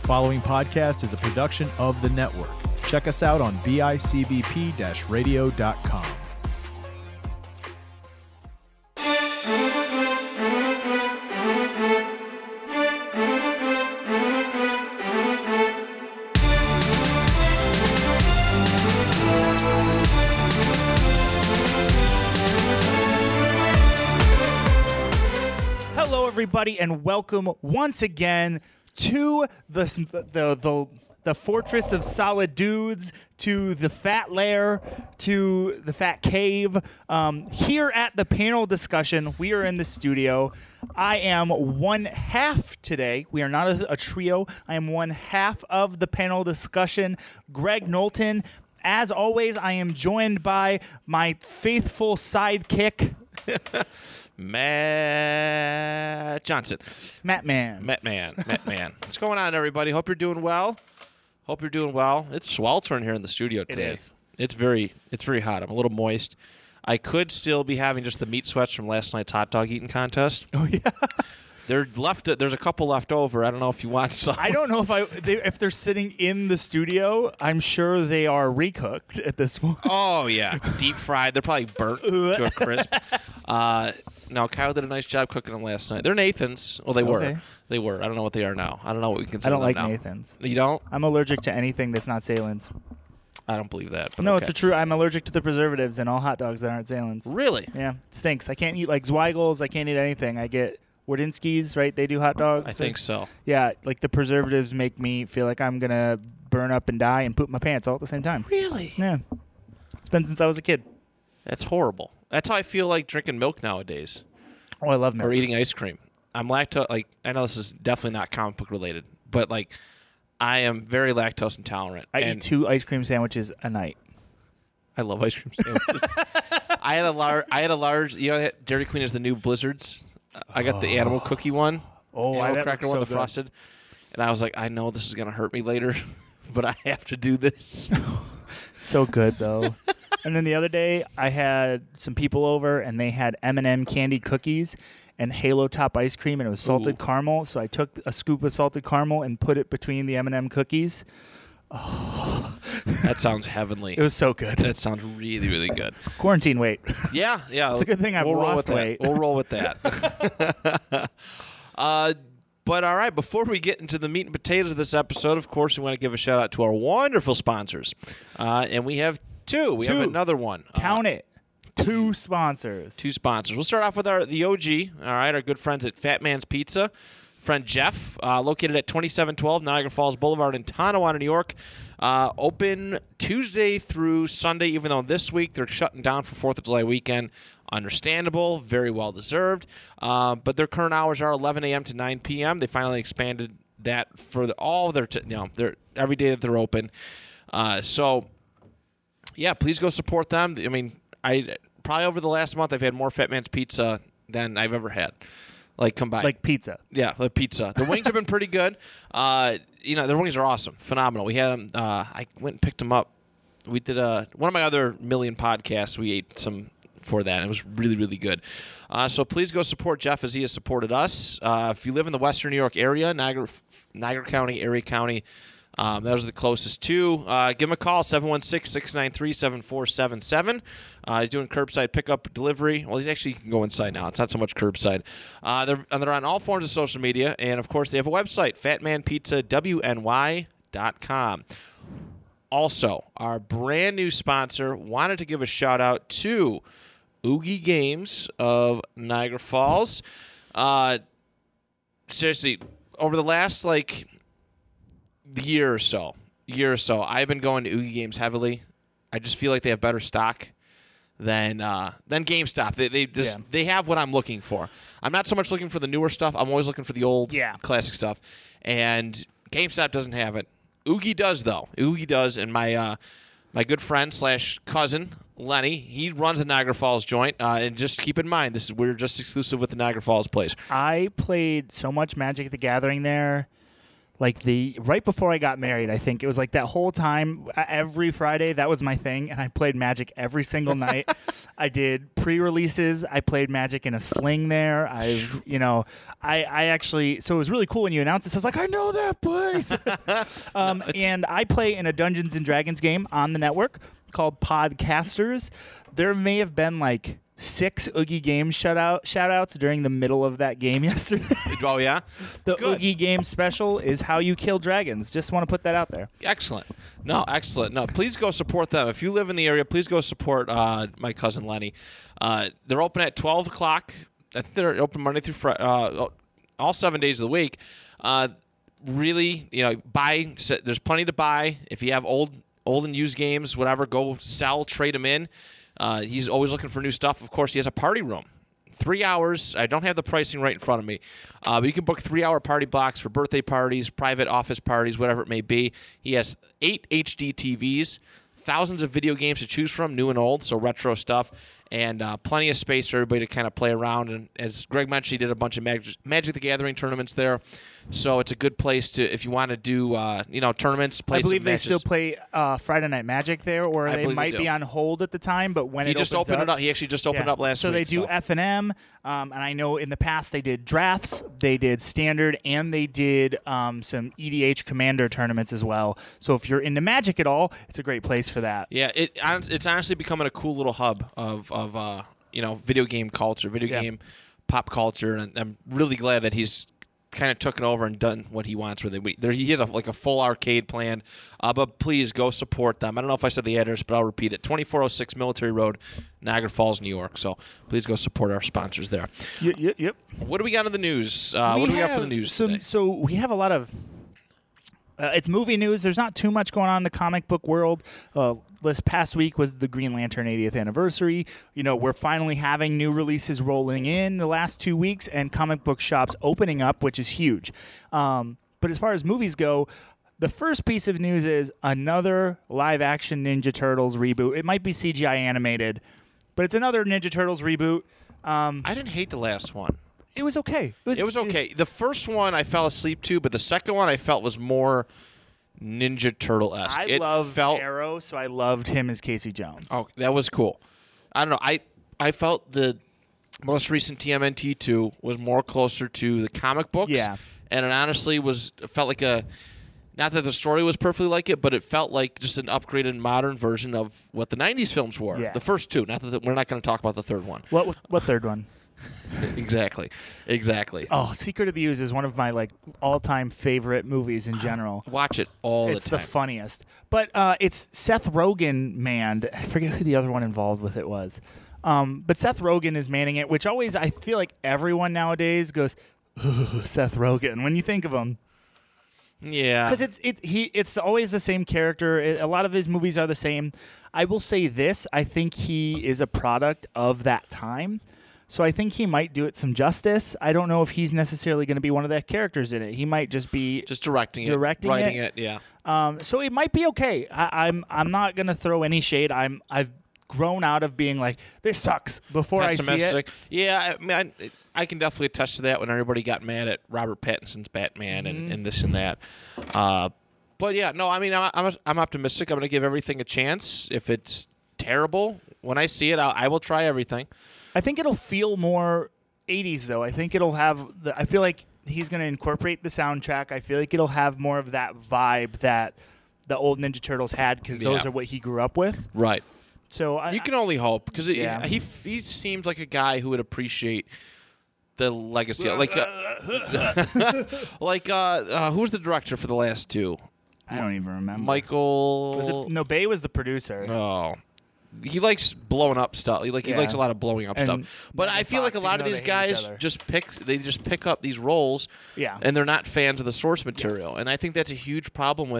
The following podcast is a production of the network. Check us out on BICBP-radio.com. Everybody, and welcome once again to the fortress of solid dudes, to the fat lair, to the fat cave. Here at the panel discussion, we are in the studio. I am one half today. We are not a trio. I am one half of the panel discussion. Greg Knowlton. As always, I am joined by my faithful sidekick. Matt Johnson. Matt Man. What's going on, everybody? Hope you're doing well. It's sweltering here in the studio today. It is. It's very hot. I'm a little moist. I could still be having just the meat sweats from last night's hot dog eating contest. Oh, yeah. There's a couple left over. I don't know if you want some. I don't know if they're sitting in the studio. I'm sure they are recooked at this point. Oh, yeah. Deep fried. They're probably burnt to a crisp. No, Kyle did a nice job cooking them last night. They're Nathan's. Well, they were. I don't know what they are now. I don't know what we consider them now. I don't like Nathan's. You don't? I'm allergic to anything that's not Salin's. I don't believe that. But no, okay. It's true. I'm allergic to the preservatives and all hot dogs that aren't Salin's. Really? Yeah. It stinks. I can't eat like Zweigels. I can't eat anything. I get Wardinski's, right? They do hot dogs. I think so. Yeah, like the preservatives make me feel like I'm going to burn up and die and poop my pants all at the same time. Really? Yeah. It's been since I was a kid. That's horrible. That's how I feel like drinking milk nowadays. Oh, I love milk. Or eating ice cream. I'm lactose, like, I know this is definitely not comic book related, but like, I am very lactose intolerant. I eat 2 ice cream sandwiches a night. I love ice cream sandwiches. I had a large, you know, Dairy Queen is the new Blizzards. I got the animal cookie one. Oh, animal cracker one, so the good. Frosted. And I was like, I know this is going to hurt me later, but I have to do this. So good, though. And then the other day, I had some people over, and they had M&M candy cookies and Halo Top ice cream, and it was salted caramel. So I took a scoop of salted caramel and put it between the M&M cookies. Oh, that sounds heavenly. It was so good. That sounds really, really good. Quarantine weight. Yeah. It's a good thing I've lost weight. We'll roll with that. But all right, before we get into the meat and potatoes of this episode, of course, we want to give a shout out to our wonderful sponsors. And we have two. We have another one. Count it. Two sponsors. We'll start off with the OG, all right, our good friends at Fat Man's Pizza. Friend Jeff, located at 2712 Niagara Falls Boulevard in Tonawanda, New York. Open Tuesday through Sunday, even though this week they're shutting down for 4th of July weekend. Understandable, very well deserved. But their current hours are 11 a.m. to 9 p.m. They finally expanded that for every day that they're open. So, yeah, please go support them. I mean, I probably over the last month I've had more Fat Man's Pizza than I've ever had. Like combined. Like pizza. Yeah, like pizza. The wings have been pretty good. You know, their wings are awesome. Phenomenal. We had them. I went and picked them up. We did one of my other million podcasts. We ate some for that. And it was really, really good. So please go support Jeff as he has supported us. If you live in the Western New York area, Niagara County, Erie County, those are the closest two. Give him a call, 716-693-7477. He's doing curbside pickup, delivery. Well, he's actually can go inside now. It's not so much curbside. They're on all forms of social media. And, of course, they have a website, fatmanpizzawny.com. Also, our brand new sponsor wanted to give a shout-out to Oogie Games of Niagara Falls. Seriously, over the last, like, year or so, I've been going to Oogie Games heavily. I just feel like they have better stock than GameStop. They have what I'm looking for. I'm not so much looking for the newer stuff. I'm always looking for the old classic stuff. And GameStop doesn't have it. Oogie does, though. Oogie does. And my good friend / cousin, Lenny, he runs the Niagara Falls joint. And just keep in mind, we're just exclusive with the Niagara Falls place. I played so much Magic the Gathering there. like the right before I got married, I think it was like that whole time every Friday that was my thing, and I played Magic every single night. I did pre-releases. I played Magic in a sling there. I actually, so it was really cool when you announced this. I was like, I know that place. And I play in a Dungeons and Dragons game on the network called Podcasters. There may have been like 6 Oogie Games shout outs during the middle of that game yesterday. Oh, yeah? The Good. Oogie Games special is how you kill dragons. Just want to put that out there. Excellent. No, please go support them. If you live in the area, please go support my cousin Lenny. They're open at 12 o'clock. I think they're open Monday through Friday, all 7 days of the week. Really, buy. There's plenty to buy. If you have old and used games, whatever, go sell, trade them in. He's always looking for new stuff. Of course, he has a party room. 3 hours. I don't have the pricing right in front of me. But you can book 3-hour party blocks for birthday parties, private office parties, whatever it may be. He has 8 HD TVs, thousands of video games to choose from, new and old, so retro stuff, and plenty of space for everybody to kind of play around. And as Greg mentioned, he did a bunch of Magic the Gathering tournaments there. So it's a good place to, if you want to do, tournaments, play some matches. I believe they still play Friday Night Magic there, or they might be on hold at the time, but when he just opened it up. He actually just opened it up last week. So they do F&M, and I know in the past they did drafts, they did standard, and they did some EDH Commander tournaments as well. So if you're into Magic at all, it's a great place for that. Yeah, it's honestly becoming a cool little hub of video game culture, video game pop culture, and I'm really glad that he's kind of took it over and done what he wants with it. He has a full arcade plan, but please go support them. I don't know if I said the address, but I'll repeat it. 2406 Military Road, Niagara Falls, New York. So please go support our sponsors there. Yep. What do we got in the news? What do we got for the news today? So we have a lot of... it's movie news. There's not too much going on in the comic book world. This past week was the Green Lantern 80th anniversary. We're finally having new releases rolling in the last 2 weeks and comic book shops opening up, which is huge. But as far as movies go, the first piece of news is another live-action Ninja Turtles reboot. It might be CGI animated, but it's another Ninja Turtles reboot. I didn't hate the last one. It was okay. It was okay. The first one I fell asleep to, but the second one I felt was more Ninja Turtle-esque. I love Arrow, so I loved him as Casey Jones. Oh, that was cool. I don't know. I felt the most recent TMNT 2 was more closer to the comic books. Yeah. And it honestly felt like a... Not that the story was perfectly like it, but it felt like just an upgraded modern version of what the 90s films were. Yeah. The first two. Not that we're not going to talk about the third one. What third one? Exactly. Oh, Secret of the Ooze is one of my all-time favorite movies in general. Watch it all the time. It's the funniest. But it's Seth Rogen manned. I forget who the other one involved with it was. But Seth Rogen is manning it, which always I feel like everyone nowadays goes, "Ugh, Seth Rogen," when you think of him. Yeah. Because it's always the same character. A lot of his movies are the same. I will say this. I think he is a product of that time. So I think he might do it some justice. I don't know if he's necessarily going to be one of the characters in it. He might just be directing it, writing it. So it might be okay. I'm not going to throw any shade. I've grown out of being like, this sucks before I see it. Yeah, I mean, I can definitely attest to that when everybody got mad at Robert Pattinson's Batman and this and that. But yeah, no, I mean, I'm optimistic. I'm going to give everything a chance. If it's terrible, when I see it, I will try everything. I think it'll feel more 80s, though. I think it'll have... I feel like he's going to incorporate the soundtrack. I feel like it'll have more of that vibe that the old Ninja Turtles had because those are what he grew up with. Right. So you can only hope because he seems like a guy who would appreciate the legacy. Who was the director for the last two? I don't even remember. Bay was the producer. Oh. He likes blowing up stuff. He likes a lot of blowing up stuff. But I feel like a lot of these guys just pick up these roles, and they're not fans of the source material. Yes. And I think that's a huge problem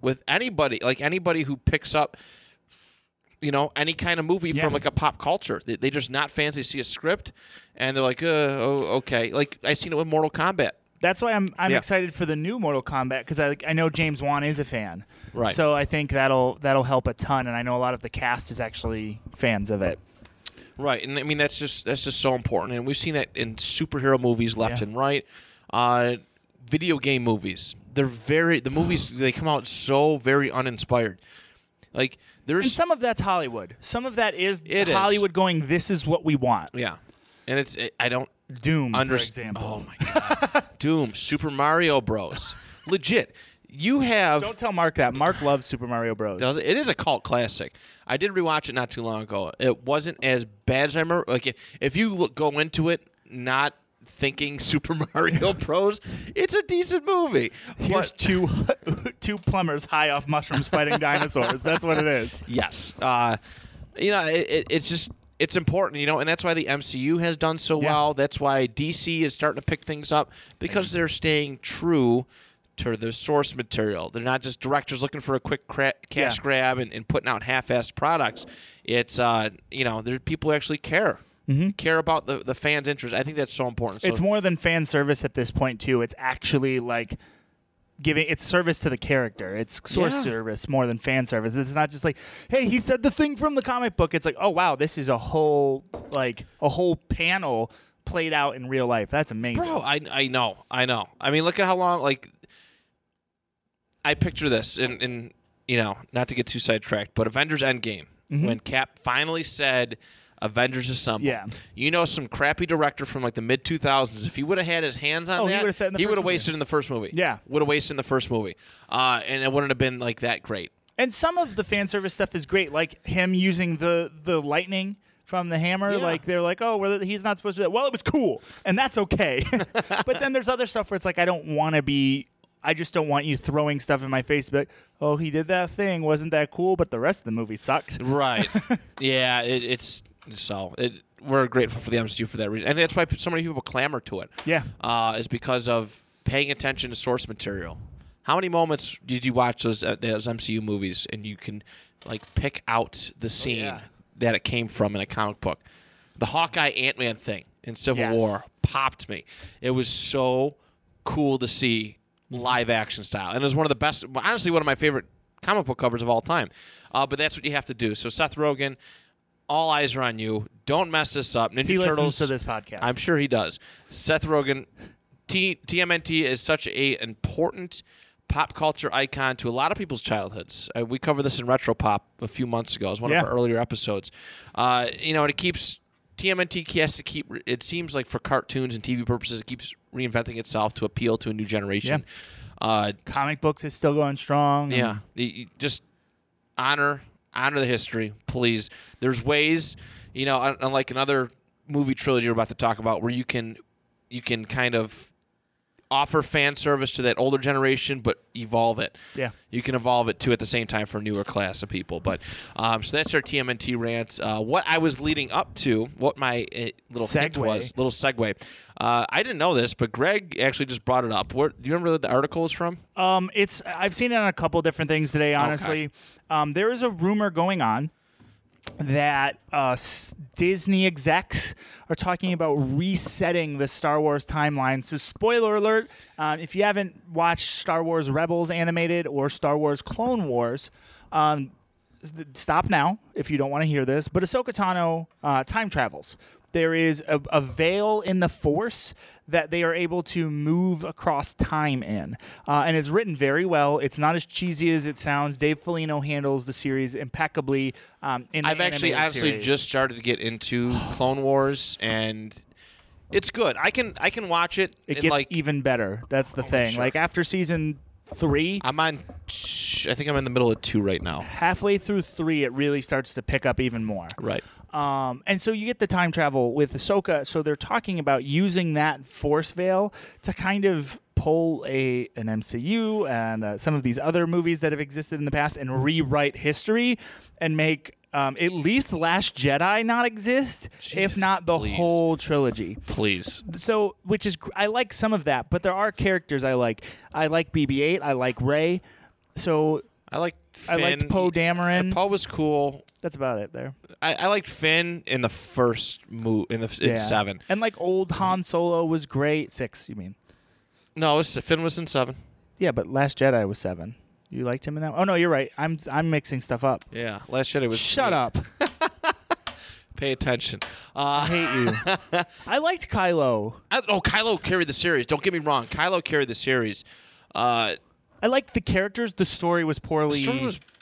with anybody. Like anybody who picks up, any kind of movie from a pop culture. They're just not fans. They see a script, and they're like, okay. Like I seen it with Mortal Kombat. That's why I'm excited for the new Mortal Kombat because I know James Wan is a fan, right? So I think that'll help a ton, and I know a lot of the cast is actually fans of it, right? And I mean that's just so important, and we've seen that in superhero movies left and right. video game movies. They're very the movies they come out so very uninspired. Like there's and some of that's Hollywood. Some of that is Hollywood going, this is what we want. Yeah. And it's I don't Doom understand. For example. Oh my god. Doom, Super Mario Bros. Legit. You have Don't tell Mark that. Mark loves Super Mario Bros. It is a cult classic. I did rewatch it not too long ago. It wasn't as bad as I remember. Like if you go into it not thinking Super Mario Bros, it's a decent movie. Here's two plumbers high off mushrooms fighting dinosaurs. That's what it is. Yes. You know, it's just it's important, you know, and that's why the MCU has done so well. That's why DC is starting to pick things up because they're staying true to the source material. They're not just directors looking for a quick cash grab and putting out half-assed products. It's, you know, there are people who actually care. Mm-hmm. Care about the fans' interest. I think that's so important. It's more than fan service at this point, too. It's actually like giving it's service to the character. It's source service more than fan service. It's not just like, hey, he said the thing from the comic book. It's like, oh wow, this is a whole panel played out in real life. That's amazing. Bro, I know. I mean, look at how long I picture this and you know, not to get too sidetracked, but Avengers Endgame. Mm-hmm. When Cap finally said Avengers Assemble. Yeah. You know, some crappy director from like the mid-2000s, if he would have had his hands on that, he would have wasted in the first movie. Yeah. Would have wasted in the first movie. And it wouldn't have been like that great. And some of the fan service stuff is great, like him using the lightning from the hammer. Yeah. Like they're like, oh, he's not supposed to do that. Well, it was cool, and that's okay. But then there's other stuff where it's like, I just don't want you throwing stuff in my face. But oh, he did that thing. Wasn't that cool? But the rest of the movie sucked. Right. Yeah, it's... So we're grateful for the MCU for that reason, and that's why so many people clamor to it. Yeah, is because of paying attention to source material. How many moments did you watch those MCU movies, and you can pick out the scene that it came from in a comic book? The Hawkeye Ant-Man thing in Civil War popped me. It was so cool to see live action style, and it was one of the best. Honestly, one of my favorite comic book covers of all time. But that's what you have to do. So Seth Rogen. All eyes are on you. Don't mess this up. Ninja Turtles. He listens to this podcast. I'm sure he does. Seth Rogen, TMNT is such an important pop culture icon to a lot of people's childhoods. We covered this in Retro Pop a few months ago. It was one of our earlier episodes. You know, and it keeps TMNT has to keep. It seems like for cartoons and TV purposes, it keeps reinventing itself to appeal to a new generation. Yeah. Comic books is still going strong. Yeah, you just honor the history, please. There's ways, you know, unlike another movie trilogy we're about to talk about, where you can kind of offer fan service to that older generation, but evolve it. Yeah, you can evolve it too at the same time for a newer class of people. But so that's our TMNT rant. What I was leading up to, what my little segue. I didn't know this, but Greg actually just brought it up. Where do you remember the article is from? I've seen it on a couple different things today. Honestly, okay. There is a rumor going on that Disney execs are talking about resetting the Star Wars timeline. So spoiler alert, if you haven't watched Star Wars Rebels Animated or Star Wars Clone Wars, stop now if you don't want to hear this. But Ahsoka Tano time travels. There is a veil in the Force that they are able to move across time in. And it's written very well. It's not as cheesy as it sounds. Dave Filoni handles the series impeccably. I've actually just started to get into Clone Wars, and it's good. I can watch it. It gets even better. That's the thing. Sure. Like after season 3. I think I'm in the middle of 2 right now. Halfway through 3, it really starts to pick up even more. Right. And so you get the time travel with Ahsoka. So they're talking about using that Force veil to kind of pull an MCU and some of these other movies that have existed in the past and rewrite history and make at least Last Jedi not exist, if not the whole trilogy. Please. So, which is I like some of that, but there are characters I like. I like BB-8. I like Rey. So I liked Finn. I liked Poe Dameron. Poe was cool. That's about it there. I liked Finn in the first movie, in 7. And old Han Solo was great. 6, you mean? No, Finn was in 7. Yeah, but Last Jedi was 7. You liked him in that one? Oh, no, you're right. I'm mixing stuff up. Yeah, Last Jedi was... Shut up. Pay attention. I hate you. I liked Kylo. Kylo carried the series. Don't get me wrong. Kylo carried the series. I liked the characters. The story was poorly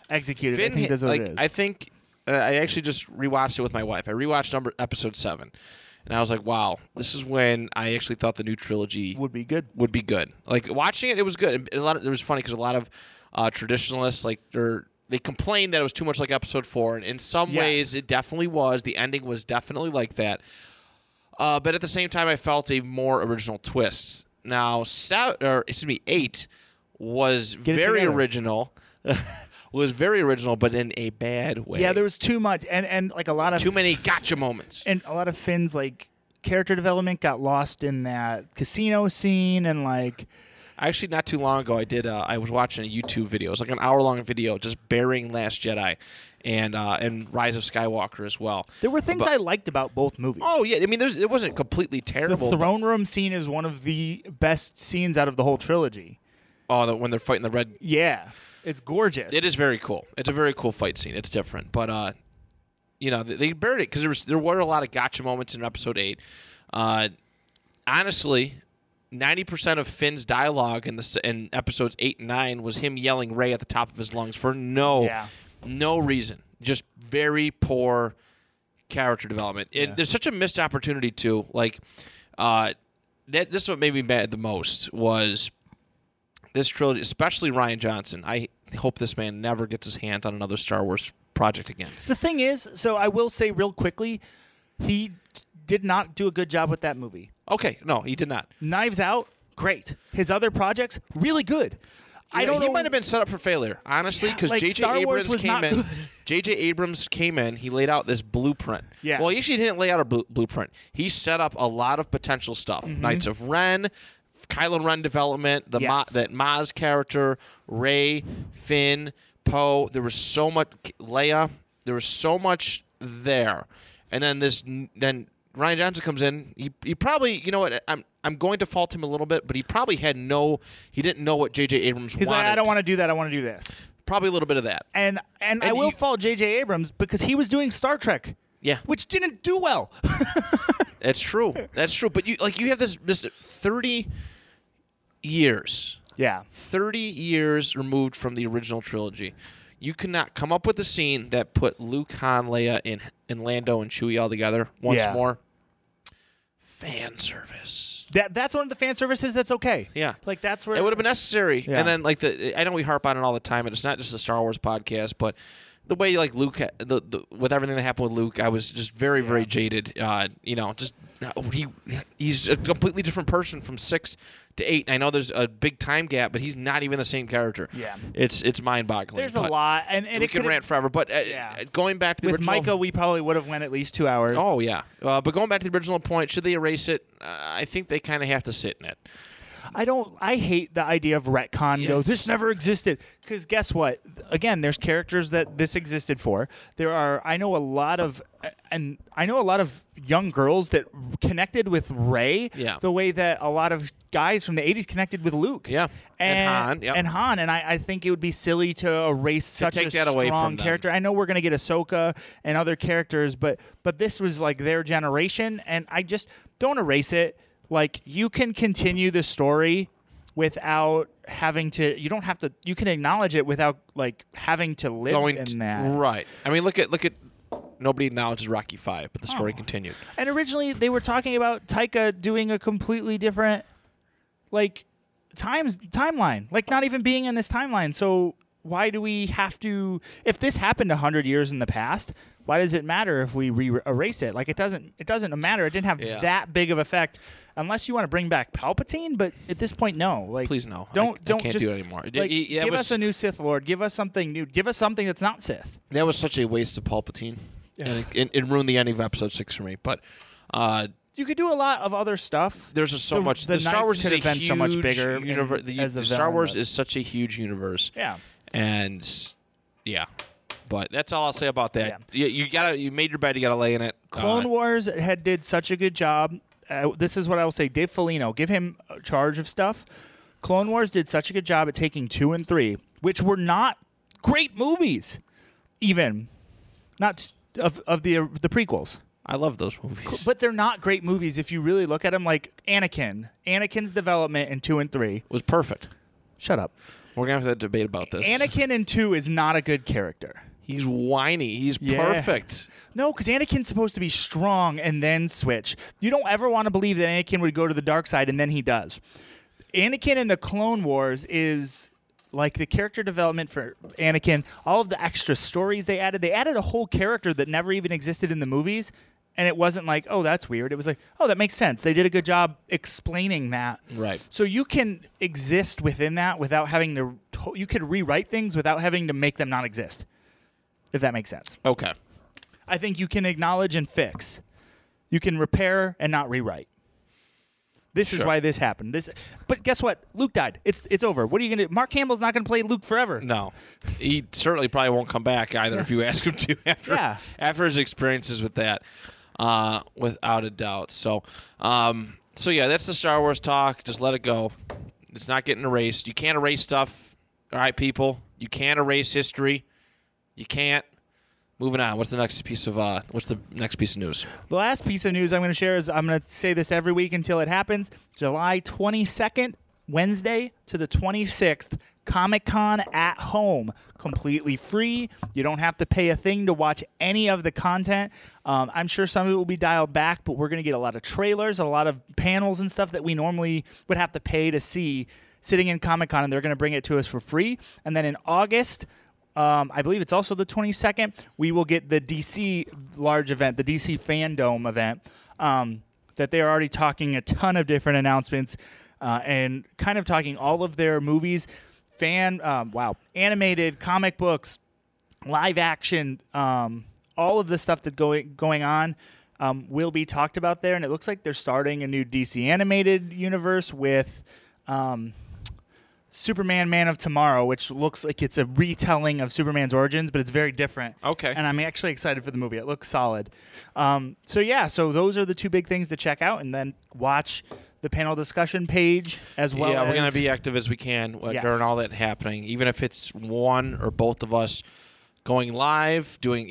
executed. Finn, I think that's what it is. I think I actually just rewatched it with my wife. I rewatched episode 7. And I was like, wow, this is when I actually thought the new trilogy would be good. Like, watching it, it was good. It was funny because a lot of traditionalists, like, they complained that it was too much like Episode 4. And in some ways, it definitely was. The ending was definitely like that. But at the same time, I felt a more original twist. Now, 8 was very original. Was very original, but in a bad way. Yeah, there was too much, and like a lot of too many gotcha moments, and a lot of Finn's like character development got lost in that casino scene, and like actually not too long ago I was watching a YouTube video. It's like an hour-long video just burying Last Jedi and Rise of Skywalker as well. There were things I liked about both movies. Oh yeah, I mean it wasn't completely terrible. The throne room scene is one of the best scenes out of the whole trilogy. Oh, when they're fighting the red. Yeah. It's gorgeous. It is very cool. It's a very cool fight scene. It's different. But, you know, they buried it because there were a lot of gotcha moments in Episode 8. Honestly, 90% of Finn's dialogue in Episodes 8 and 9 was him yelling Rey at the top of his lungs for no reason. Just very poor character development. There's such a missed opportunity, too. Like, this is what made me mad the most was... This trilogy, especially Rian Johnson, I hope this man never gets his hands on another Star Wars project again. The thing is, so I will say real quickly, he did not do a good job with that movie. Okay, no, he did not. Knives Out, great. His other projects, really good. Yeah, I don't know. He might have been set up for failure, honestly, because JJ Abrams came in. JJ Abrams came in. He laid out this blueprint. Yeah. Well, he actually didn't lay out a blueprint. He set up a lot of potential stuff. Mm-hmm. Knights of Ren. Kylo Ren development, that Maz character, Rey, Finn, Poe. There was so much Leia. There was so much there, and then Rian Johnson comes in. He probably, you know what? I'm going to fault him a little bit, but he probably he didn't know what J.J. Abrams wanted. He's like, I don't want to do that. I want to do this. Probably a little bit of that. And I will fault J.J. Abrams because he was doing Star Trek. Yeah, which didn't do well. That's true. That's true. But you have this 30 years. Yeah. 30 years removed from the original trilogy. You cannot come up with a scene that put Luke, Han, Leia, and Lando and Chewie all together once more. Fan service. That's one of the fan services that's okay. Yeah. Like that's where it would have been necessary. Yeah. And then I know we harp on it all the time, and it's not just a Star Wars podcast, but the way like Luke, with everything that happened with Luke, I was just very, very jaded. You know, just he's a completely different person from 6 to 8. I know there's a big time gap, but he's not even the same character. Yeah, it's mind boggling. There's a lot, and we can rant forever. But going back to the original, with Micah, we probably would have went at least 2 hours. Oh yeah, but going back to the original point, should they erase it? I think they kind of have to sit in it. I hate the idea of retcon. Yes. This never existed. Because guess what? Again, there's characters that this existed for. I know a lot of young girls that connected with Rey the way that a lot of guys from the 80s connected with Luke. Yeah. And Han. Yep. And I think it would be silly to erase such a strong character. I know we're going to get Ahsoka and other characters, but this was like their generation, and I just don't erase it. Like, you can continue the story without having to... You don't have to... You can acknowledge it without, like, having to live in that. Right. I mean, look at... Nobody acknowledges Rocky V, but the story continued. And originally, they were talking about Taika doing a completely different, like, timeline. Like, not even being in this timeline. So why do we have to... If this happened 100 years in the past... Why does it matter if we erase it? Like, it doesn't matter. It didn't have that big of effect, unless you want to bring back Palpatine. But at this point, no. Like, please, no. Don't can't just do it anymore. Like, give us a new Sith Lord. Give us something new. Give us something that's not Sith. That was such a waste of Palpatine, and it ruined the ending of Episode 6 for me. But you could do a lot of other stuff. There's just so much. The Star Wars could have been so much bigger. The Star Wars is such a huge universe. Yeah. And but that's all I'll say about that. Yeah. You made your bed. You gotta lay in it. Clone Wars did such a good job. This is what I will say. Dave Filoni, give him charge of stuff. Clone Wars did such a good job at taking 2 and 3, which were not great movies, even not of the prequels. I love those movies. But they're not great movies if you really look at them. Like Anakin. Anakin's development in 2 and 3. Was perfect. Shut up. We're going to have to debate about this. Anakin in 2 is not a good character. He's whiny. He's perfect. No, because Anakin's supposed to be strong and then switch. You don't ever want to believe that Anakin would go to the dark side, and then he does. Anakin in the Clone Wars is... Like the character development for Anakin, all of the extra stories they added a whole character that never even existed in the movies, and it wasn't like, oh, that's weird. It was like, oh, that makes sense. They did a good job explaining that. Right. So you can exist within that without having to, you could rewrite things without having to make them not exist, if that makes sense. Okay. I think you can acknowledge and fix. You can repair and not rewrite. This is why this happened. But guess what? Luke died. It's over. What are you going to do? Mark Hamill's not going to play Luke forever. No. He certainly probably won't come back either if you ask him to after his experiences with that, without a doubt. So yeah, that's the Star Wars talk. Just let it go. It's not getting erased. You can't erase stuff. All right, people. You can't erase history. You can't. Moving on, what's the next piece of news? The last piece of news I'm going to share is, I'm going to say this every week until it happens, July 22nd, Wednesday to the 26th, Comic-Con at home, completely free. You don't have to pay a thing to watch any of the content. I'm sure some of it will be dialed back, but we're going to get a lot of trailers, a lot of panels and stuff that we normally would have to pay to see sitting in Comic-Con, and they're going to bring it to us for free. And then in August... I believe it's also the 22nd. We will get the DC large event, the DC Fandome event, that they're already talking a ton of different announcements and kind of talking all of their movies, animated, comic books, live action, all of the stuff that's going on will be talked about there. And it looks like they're starting a new DC animated universe with... Superman Man of Tomorrow, which looks like it's a retelling of Superman's origins, but it's very different. Okay. And I'm actually excited for the movie. It looks solid. So those are the two big things to check out, and then watch the panel discussion page as well. Yeah, we're going to be active as we can during all that happening, even if it's one or both of us going live, doing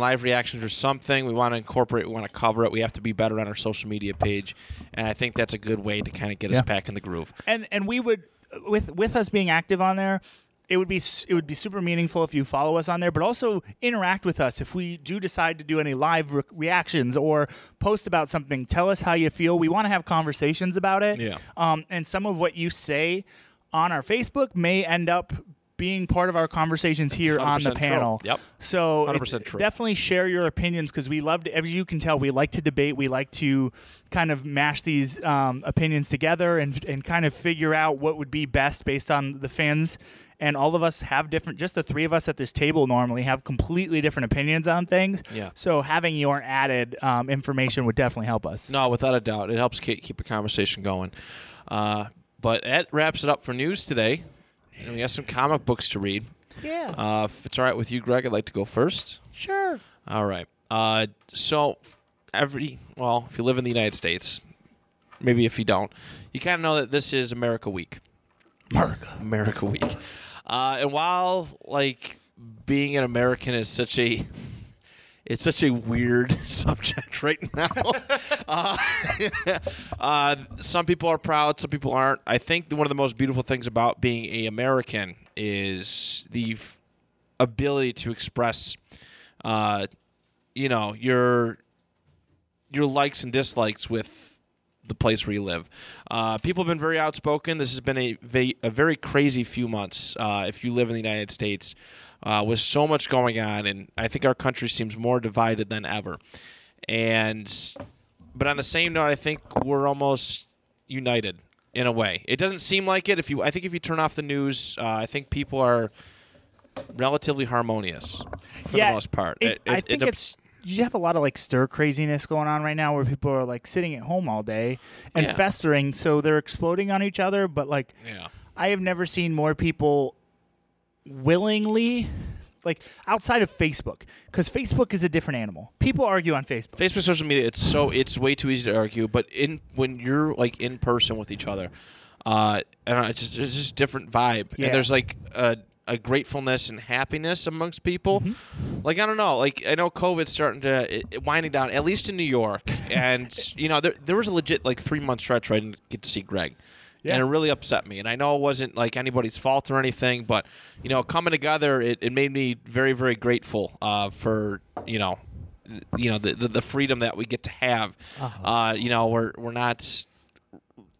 live reactions or something. We want to incorporate, we want to cover it. We have to be better on our social media page, and I think that's a good way to kind of get us back in the groove. And we would... With us being active on there, it would be super meaningful if you follow us on there, but also interact with us. If we do decide to do any live reactions or post about something, tell us how you feel. We want to have conversations about it. Yeah. And some of what you say on our Facebook may end up being part of our conversations here on the panel. True. Yep. So 100% true. Definitely share your opinions, because we love to, as you can tell, we like to debate. We like to kind of mash these opinions together and kind of figure out what would be best based on the fans. And all of us have different, just the three of us at this table normally have completely different opinions on things. Yeah. So having your added information would definitely help us. No, without a doubt. It helps keep a conversation going. But that wraps it up for news today. And we have some comic books to read. Yeah. If it's all right with you, Greg, I'd like to go first. Sure. All right. So if you live in the United States, maybe if you don't, you kind of know that this is America Week. America Week. And while being an American is such a... It's such a weird subject right now. Some people are proud, some people aren't. I think one of the most beautiful things about being an American is the ability to express, your likes and dislikes with the place where you live. People have been very outspoken. This has been a very crazy few months. If you live in the United States. With so much going on, and I think our country seems more divided than ever. But on the same note, I think we're almost united in a way. It doesn't seem like it. I think if you turn off the news, I think people are relatively harmonious for the most part. You have a lot of stir craziness going on right now, where people are sitting at home all day and festering, so they're exploding on each other. But I have never seen more people. Willingly, outside of Facebook, because Facebook is a different animal. People argue on Facebook. Facebook, social media, it's way too easy to argue. But when you're in person with each other, I don't know, it's just a different vibe. Yeah. And there's a gratefulness and happiness amongst people. Mm-hmm. Like, I don't know. Like, I know COVID's starting to winding down, at least in New York. And, you know, there was a legit, like, 3-month stretch where I didn't get to see Greg. Yeah. And it really upset me. And I know it wasn't, like, anybody's fault or anything. But, you know, coming together, it made me very, very grateful for, you know the freedom that we get to have. Uh-huh. You know, we're not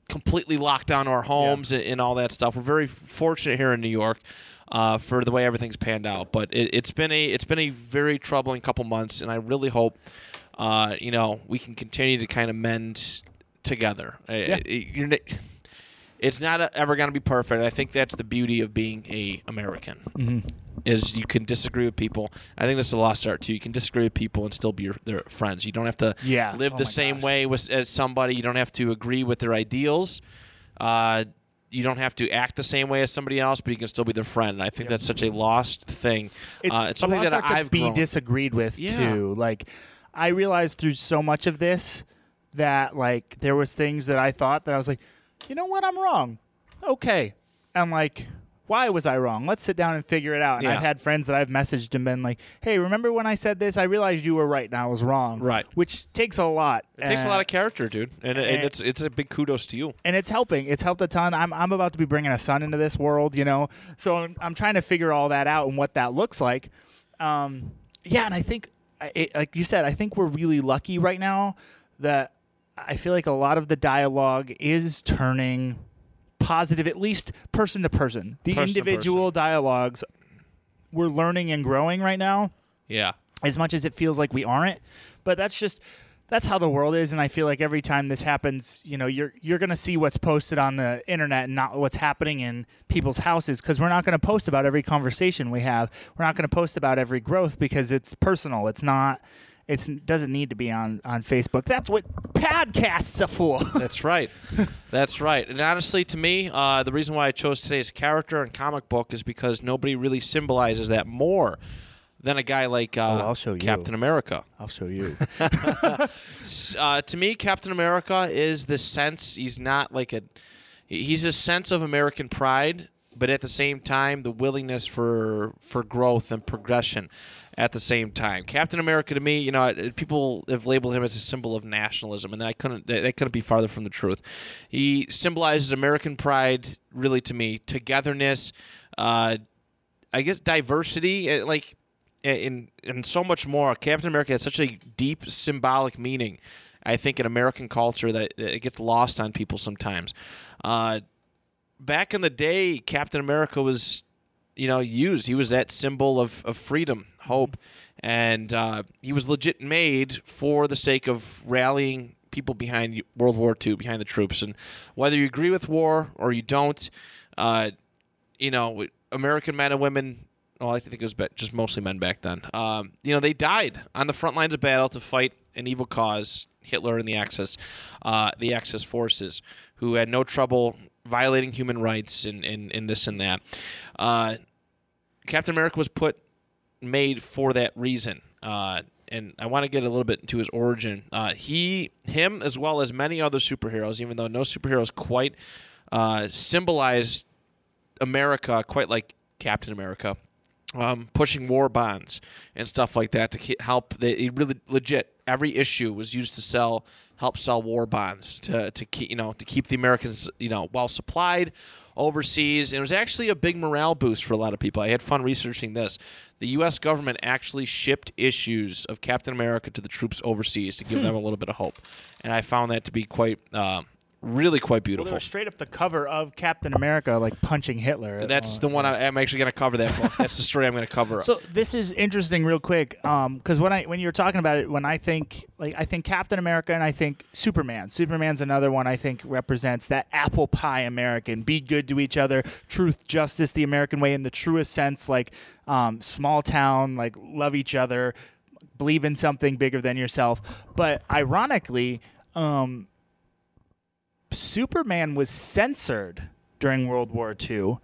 completely locked down to our homes and all that stuff. We're very fortunate here in New York for the way everything's panned out. But it's been a very troubling couple months, and I really hope you know, we can continue to kind of mend together. Yeah. It's not ever going to be perfect. I think that's the beauty of being a American. Mm-hmm. Is you can disagree with people. I think that's the lost art, too. You can disagree with people and still be their friends. You don't have to live the same way as somebody. You don't have to agree with their ideals. You don't have to act the same way as somebody else, but you can still be their friend. And I think that's such a lost thing. It's something that I've grown. Disagreed with, too. Like, I realized through so much of this that, like, there was things that I thought that I was like, you know what, I'm wrong. Okay. I'm like, why was I wrong? Let's sit down and figure it out. And I've had friends that I've messaged and been like, hey, remember when I said this? I realized you were right and I was wrong. Right. Which takes a lot. It takes a lot of character, dude. And it's a big kudos to you. And it's helping. It's helped a ton. I'm about to be bringing a son into this world, you know. So I'm trying to figure all that out and what that looks like. Yeah, and I think, like you said, I think we're really lucky right now that I feel like a lot of the dialogue is turning positive, at least person to person. The individual dialogues, we're learning and growing right now. Yeah. As much as it feels like we aren't, but that's how the world is. And I feel like every time this happens, you know, you're going to see what's posted on the internet and not what's happening in people's houses, because we're not going to post about every conversation we have. We're not going to post about every growth because it's personal. It's not. It doesn't need to be on Facebook. That's what podcasts are for. That's right. That's right. And honestly, to me, the reason why I chose today's character and comic book is because nobody really symbolizes that more than a guy like Captain America. I'll show you. To me, Captain America is the sense. He's not like he's a sense of American pride, but at the same time, the willingness for growth and progression at the same time. Captain America, to me, you know, people have labeled him as a symbol of nationalism, and that couldn't be farther from the truth. He symbolizes American pride, really, to me, togetherness, I guess diversity, like, and so much more. Captain America has such a deep symbolic meaning, I think, in American culture that it gets lost on people sometimes. Back in the day, Captain America was, you know, used. He was that symbol of freedom, hope, and he was legit made for the sake of rallying people behind World War II, behind the troops. And whether you agree with war or you don't, you know, American men and women, well, I think it was just mostly men back then, you know, they died on the front lines of battle to fight an evil cause, Hitler and the Axis forces, who had no trouble violating human rights and this and that. Captain America was made for that reason. And I want to get a little bit into his origin. Him, as well as many other superheroes, even though no superheroes quite symbolize America quite like Captain America, pushing war bonds and stuff like that to help. They really legit. Every issue was used to help sell war bonds to keep the Americans, you know, well supplied overseas. And it was actually a big morale boost for a lot of people. I had fun researching this. The U.S. government actually shipped issues of Captain America to the troops overseas to give them a little bit of hope. And I found that to be quite really quite beautiful. Well, they were straight up the cover of Captain America, like, punching Hitler. That's the one I'm actually going to cover that book. That's the story I'm going to cover. So this is interesting real quick, because when you were talking about it, when I think, like, I think Captain America and I think Superman. Superman's another one I think represents that apple pie American. Be good to each other, truth, justice, the American way in the truest sense, like small town, like love each other, believe in something bigger than yourself. But ironically, Superman was censored during World War II.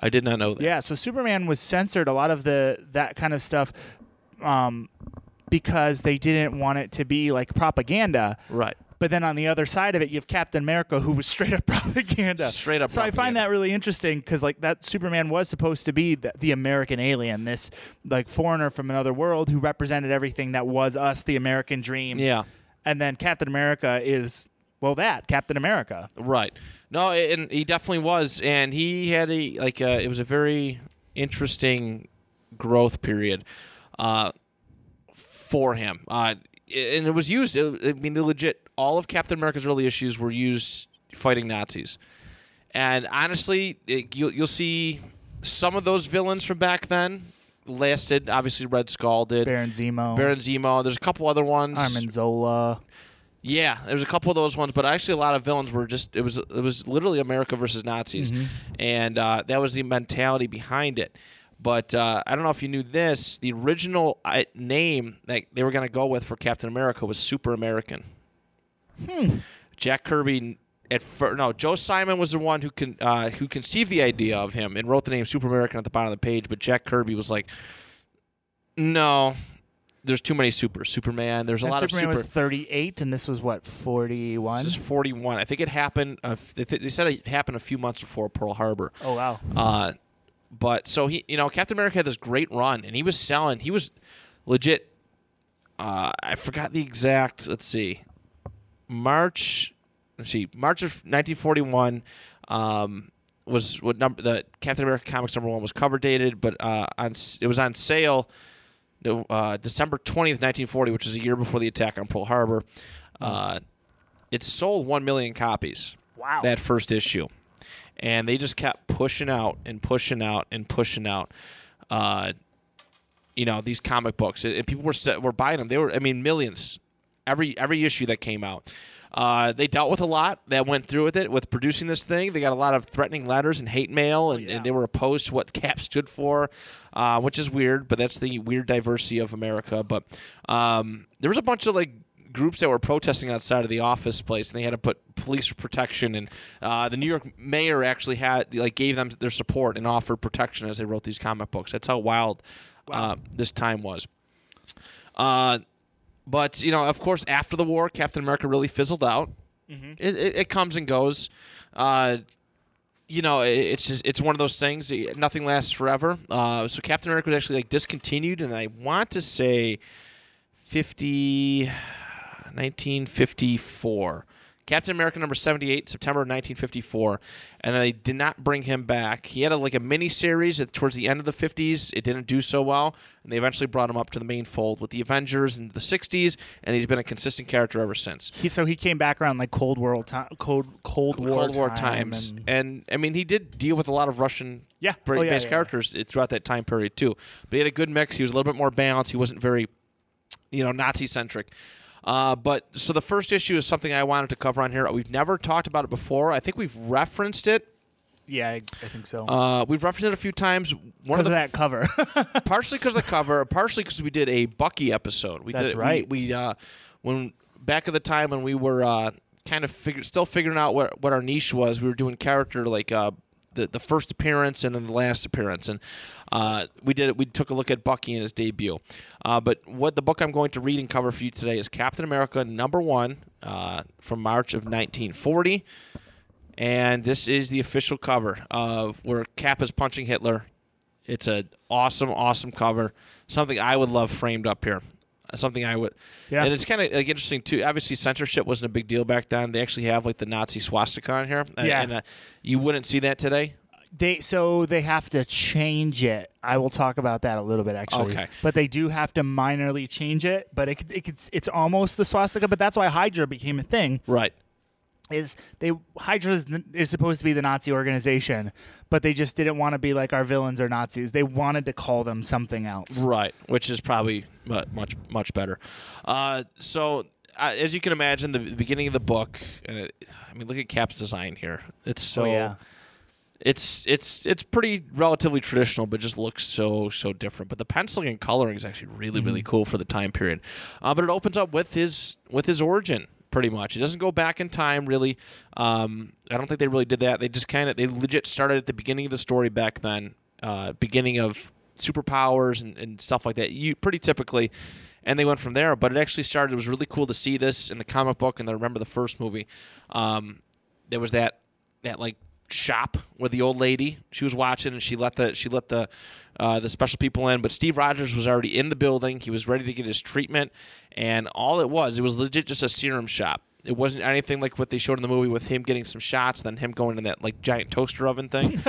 I did not know that. Yeah, so Superman was censored, a lot of that kind of stuff, because they didn't want it to be like propaganda. Right. But then on the other side of it, you have Captain America, who was straight up propaganda. So I find that really interesting, because like that Superman was supposed to be the American alien, this like foreigner from another world who represented everything that was us, the American dream. Yeah. And then Captain America is, well, that Captain America. Right. No, and he definitely was, and he had it was a very interesting growth period for him. And it was used, I mean, all of Captain America's early issues were used fighting Nazis. And honestly, you'll see some of those villains from back then lasted. Obviously, Red Skull did. Baron Zemo. There's a couple other ones. Armin Zola. Yeah, there's a couple of those ones, but actually a lot of villains were just, it was literally America versus Nazis. Mm-hmm. And that was the mentality behind it. But I don't know if you knew this. The original name that they were going to go with for Captain America was Super American. Jack Kirby Joe Simon was the one who conceived the idea of him and wrote the name Super American at the bottom of the page. But Jack Kirby was like, no, there's too many supers. Superman. There's a lot of super. Superman was 38, and this was what, 41. This is 41. I think it happened. They said it happened a few months before Pearl Harbor. Oh wow. But so he, Captain America had this great run, and he was selling. He was legit. I forgot the exact. Let's see, March of 1941 was what number the Captain America comics #1 was cover dated, but it was on sale December 20th, 1940, which was a year before the attack on Pearl Harbor. It sold 1 million copies. Wow, that first issue. And they just kept pushing out, these comic books. And people were buying them. They were, millions every issue that came out. They dealt with a lot that went through with it, with producing this thing. They got a lot of threatening letters and hate mail, and they were opposed to what Cap stood for, which is weird, but that's the weird diversity of America. But there was a bunch of, groups that were protesting outside of the office place, and they had to put police protection, and the New York mayor actually gave them their support and offered protection as they wrote these comic books. That's how wild this time was. But, of course, after the war, Captain America really fizzled out. Mm-hmm. It comes and goes. It's one of those things. Nothing lasts forever. So Captain America was actually, discontinued, and I want to say 1954. Captain America number 78, September 1954, and they did not bring him back. He had a mini-series towards the end of the 50s. It didn't do so well, and they eventually brought him up to the main fold with the Avengers in the 60s, and he's been a consistent character ever since. He came back around Cold War times. And he did deal with a lot of Russian characters throughout that time period too. But he had a good mix. He was a little bit more balanced. He wasn't very Nazi-centric. So the first issue is something I wanted to cover on here. We've never talked about it before. I think we've referenced it. Yeah, I think so. We've referenced it a few times. Because of that cover. Partially because of the cover, partially because we did a Bucky episode. That's right. We back at the time when we were still figuring out what our niche was, we were doing character the first appearance and then the last appearance, and we took a look at Bucky in his debut. But what the book I'm going to read and cover for you today is Captain America #1 from March of 1940, and this is the official cover of where Cap is punching Hitler. It's an awesome cover. Something I would love framed up here. And it's kind of interesting too. Obviously, censorship wasn't a big deal back then. They actually have the Nazi swastika on here, and you wouldn't see that today. They have to change it. I will talk about that a little bit actually. Okay. But they do have to minorly change it. But it's almost the swastika. But that's why Hydra became a thing, right? Hydra is supposed to be the Nazi organization, but they just didn't want to be like our villains are Nazis. They wanted to call them something else. Right, which is probably much, much better. As you can imagine, the beginning of the book, look at Cap's design here. It's so... Oh, yeah. It's pretty relatively traditional, but just looks so different. But the penciling and coloring is actually really, really cool for the time period. But it opens up with his origin. Pretty much. It doesn't go back in time, really. I don't think they really did that. They just they legit started at the beginning of the story back then, beginning of superpowers and stuff like that, pretty typically. and they went from there. But it actually started. It was really cool to see this in the comic book, and I remember the first movie. There was that like shop where the old lady, she was watching, and she let the special people in. But Steve Rogers was already in the building. He was ready to get his treatment, and all it was legit just a serum shop. It wasn't anything like what they showed in the movie with him getting some shots, then him going in that like giant toaster oven thing.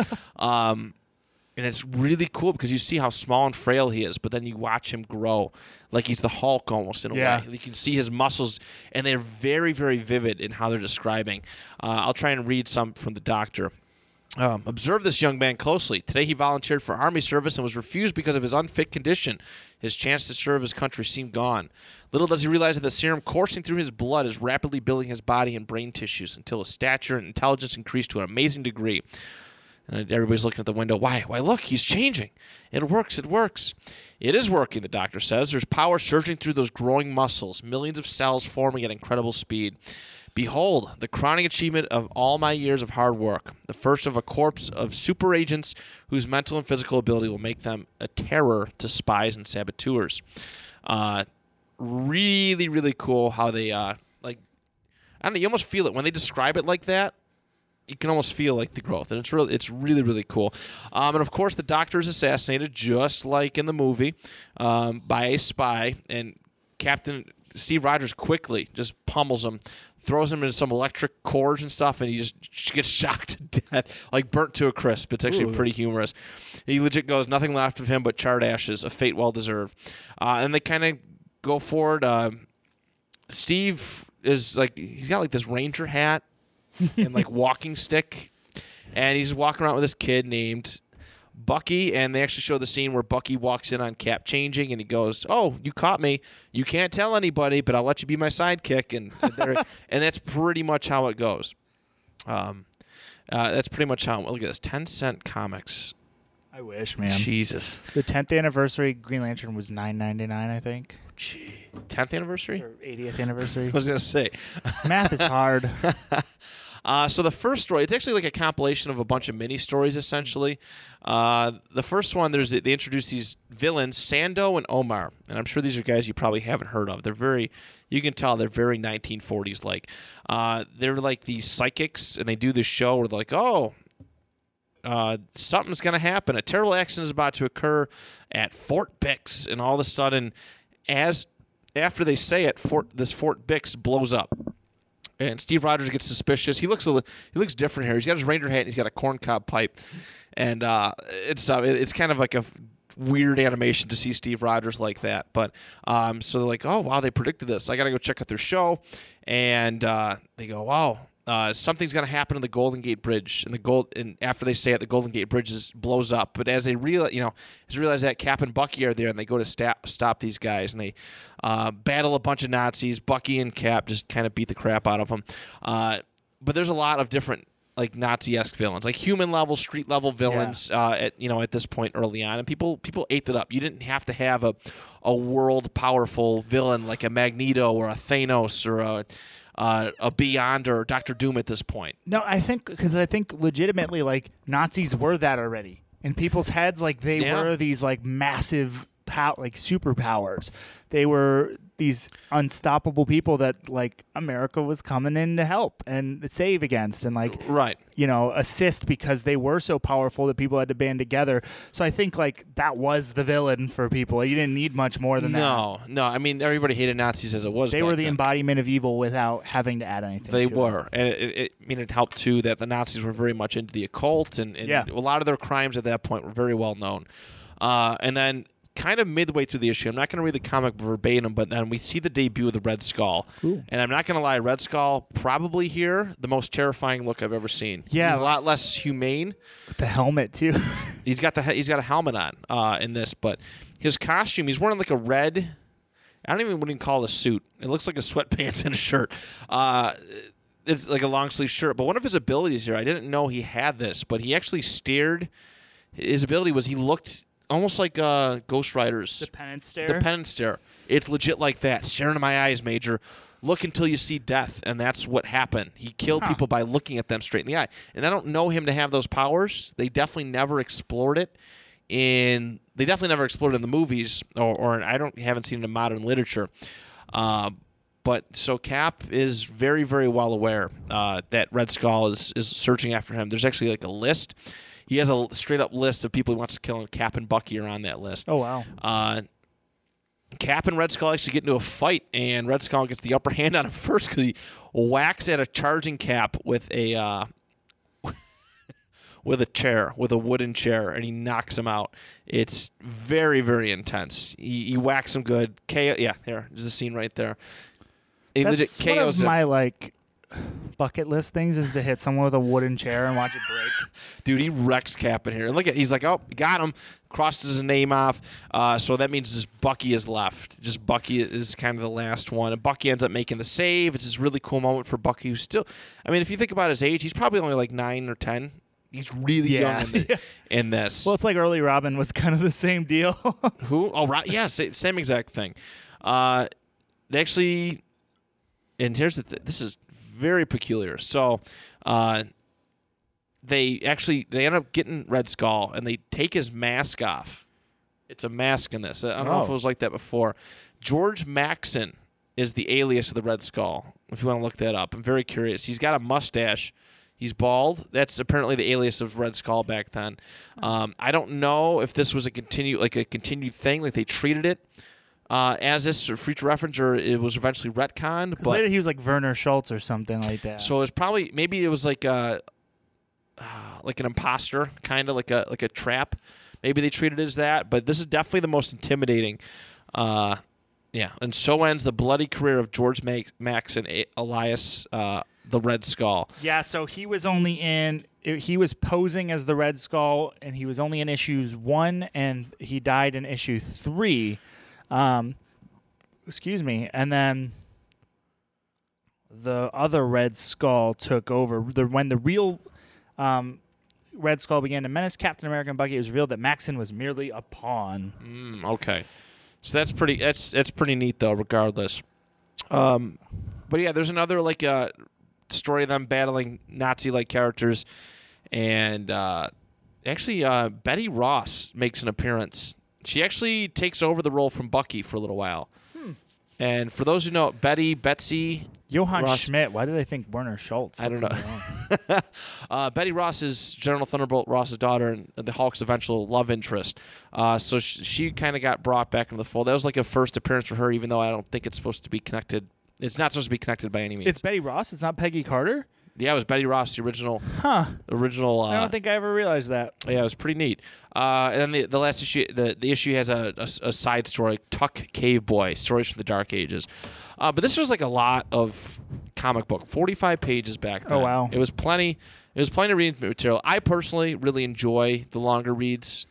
And it's really cool because you see how small and frail he is, but then you watch him grow. Like he's the Hulk almost in a way. You can see his muscles, and they're very, very vivid in how they're describing. I'll try and read some from the doctor. Observe this young man closely. Today he volunteered for Army service and was refused because of his unfit condition. His chance to serve his country seemed gone. Little does he realize that the serum coursing through his blood is rapidly building his body and brain tissues until his stature and intelligence increase to an amazing degree. And everybody's looking at the window. Why? Why, look, he's changing. It works. It is working, the doctor says. There's power surging through those growing muscles, millions of cells forming at incredible speed. Behold, the crowning achievement of all my years of hard work, the first of a corps of super agents whose mental and physical ability will make them a terror to spies and saboteurs. Really, really cool how they, I don't know, you almost feel it. When they describe it like that, you can almost feel like the growth, and it's really, really cool. And of course, the doctor is assassinated, just like in the movie, by a spy, and Captain Steve Rogers quickly just pummels him, throws him into some electric cords and stuff, and he just gets shocked to death, like burnt to a crisp. It's actually pretty humorous. He legit goes, nothing left of him but charred ashes, a fate well deserved. And they kind of go forward. Steve is like, he's got like this ranger hat, and like walking stick, and he's walking around with this kid named Bucky, and they actually show the scene where Bucky walks in on Cap changing, and he goes, "Oh, you caught me. You can't tell anybody, but I'll let you be my sidekick," and that's pretty much how it goes. That's pretty much how. Look at this, 10-cent comics. I wish, man. Jesus. The 10th anniversary Green Lantern was $9.99, I think. Gee. 10th anniversary? Or 80th anniversary. I was going to say. Math is hard. So the first story, it's actually like a compilation of a bunch of mini stories, essentially. The first one, they introduce these villains, Sando and Omar, and I'm sure these are guys you probably haven't heard of. They're very, you can tell, they're very 1940s like. They're like these psychics, and they do this show where they're like, oh, something's going to happen. A terrible accident is about to occur at Fort Bix, and all of a sudden, after they say it, Fort Bix blows up. And Steve Rogers gets suspicious. He looks different here. He's got his ranger hat and he's got a corncob pipe, and it's kind of like a weird animation to see Steve Rogers like that. But so they're like, oh wow, they predicted this. I got to go check out their show, and they go, wow, something's gonna happen on the Golden Gate Bridge. And after they say it, the Golden Gate Bridge blows up. But as they realize, that Cap and Bucky are there, and they go to stop these guys, and they battle a bunch of Nazis. Bucky and Cap just kind of beat the crap out of them. But there's a lot of different like Nazi-esque villains, like human level, street level villains. Yeah. At this point early on, and people ate it up. You didn't have to have a world powerful villain like a Magneto or a Thanos or a Beyond or Dr. Doom at this point. No, I think legitimately, like, Nazis were that already in people's heads. Like, they were these like massive superpowers. They were these unstoppable people that like America was coming in to help and save against and assist, because they were so powerful that people had to band together. So I think like that was the villain for people. You didn't need much more than that. No. I mean, everybody hated Nazis as it was. They were the embodiment of evil without having to add anything. They were. And it helped too that the Nazis were very much into the occult, and a lot of their crimes at that point were very well known. And then kind of midway through the issue, I'm not going to read the comic verbatim, but then we see the debut of the Red Skull. Cool. And I'm not going to lie, Red Skull, probably here, the most terrifying look I've ever seen. Yeah. He's a lot less humane. With the helmet, too. He's got a helmet on in this, but his costume, he's wearing like a red, I don't even wouldn't call it a suit. It looks like a sweatpants and a shirt. It's like a long-sleeve shirt. But one of his abilities here, I didn't know he had this, but he actually stared. His ability was he looked almost like Ghost Rider's. The penance stare? The penance stare. It's legit like that. Staring in my eyes, Major. Look until you see death, and that's what happened. He killed people by looking at them straight in the eye. And I don't know him to have those powers. They definitely never explored it in they definitely never explored in the movies, or I don't haven't seen it in modern literature. But so Cap is very, very well aware that Red Skull is searching after him. There's actually like a list. He has a straight up list of people he wants to kill, and Cap and Bucky are on that list. Oh wow. Cap and Red Skull actually get into a fight, and Red Skull gets the upper hand on him first because he whacks at a charging Cap with a with a wooden chair, and he knocks him out. It's very, very intense. He whacks him good. KO. Yeah, there's a scene right there. He That's legit KOs one of my bucket list things is to hit someone with a wooden chair and watch it break. Dude, he wrecks Cap in here. Look at he's like, oh, got him. Crosses his name off. So that means just Bucky is left. Just Bucky is kind of the last one. And Bucky ends up making the save. It's this really cool moment for Bucky, who's still, I mean, if you think about his age, he's probably only like 9 or 10. He's really young in this. Well, it's like early Robin was kind of the same deal. Who? Oh, right. Yeah, same exact thing. They actually, and here's the thing. This is very peculiar. So they end up getting Red Skull, and they take his mask off. It's a mask in this. I don't know if it was like that before. George Maxon is the alias of the Red Skull, if you want to look that up. I'm very curious. He's got a mustache. He's bald. That's apparently the alias of Red Skull back then. I don't know if this was a continued thing, like they treated it as this for future reference, or it was eventually retconned. But later he was like Werner Schultz or something like that. So it was probably like an imposter, kind of like a trap. Maybe they treated it as that. But this is definitely the most intimidating. And so ends the bloody career of George Max and Elias. The Red Skull. Yeah, so he was posing as the Red Skull, and he was only in issues 1, and he died in issue 3. Excuse me. And then the other Red Skull took over. When the real Red Skull began to menace Captain America and Bucky, it was revealed that Maxon was merely a pawn. Okay. So that's pretty neat, though, regardless. But yeah, there's another, story of them battling Nazi-like characters, and Betty Ross makes an appearance. She actually takes over the role from Bucky for a little while. And for those who know, Betsy Johann Ross, Schmidt. Why did I think Werner Schultz? I don't know. Betty Ross is General Thunderbolt Ross's daughter and the Hulk's eventual love interest. So she kind of got brought back into the fold. That was like a first appearance for her, even though I don't think it's supposed to be connected. It's not supposed to be connected by any means. It's Betty Ross? It's not Peggy Carter? Yeah, it was Betty Ross, the original. I don't think I ever realized that. Yeah, it was pretty neat. And then the last issue, the issue has a side story, Tuck Cave Boy, Stories from the Dark Ages. But this was like a lot of comic book, 45 pages back then. Oh, wow. It was plenty. It was plenty of reading material. I personally really enjoy the longer reads.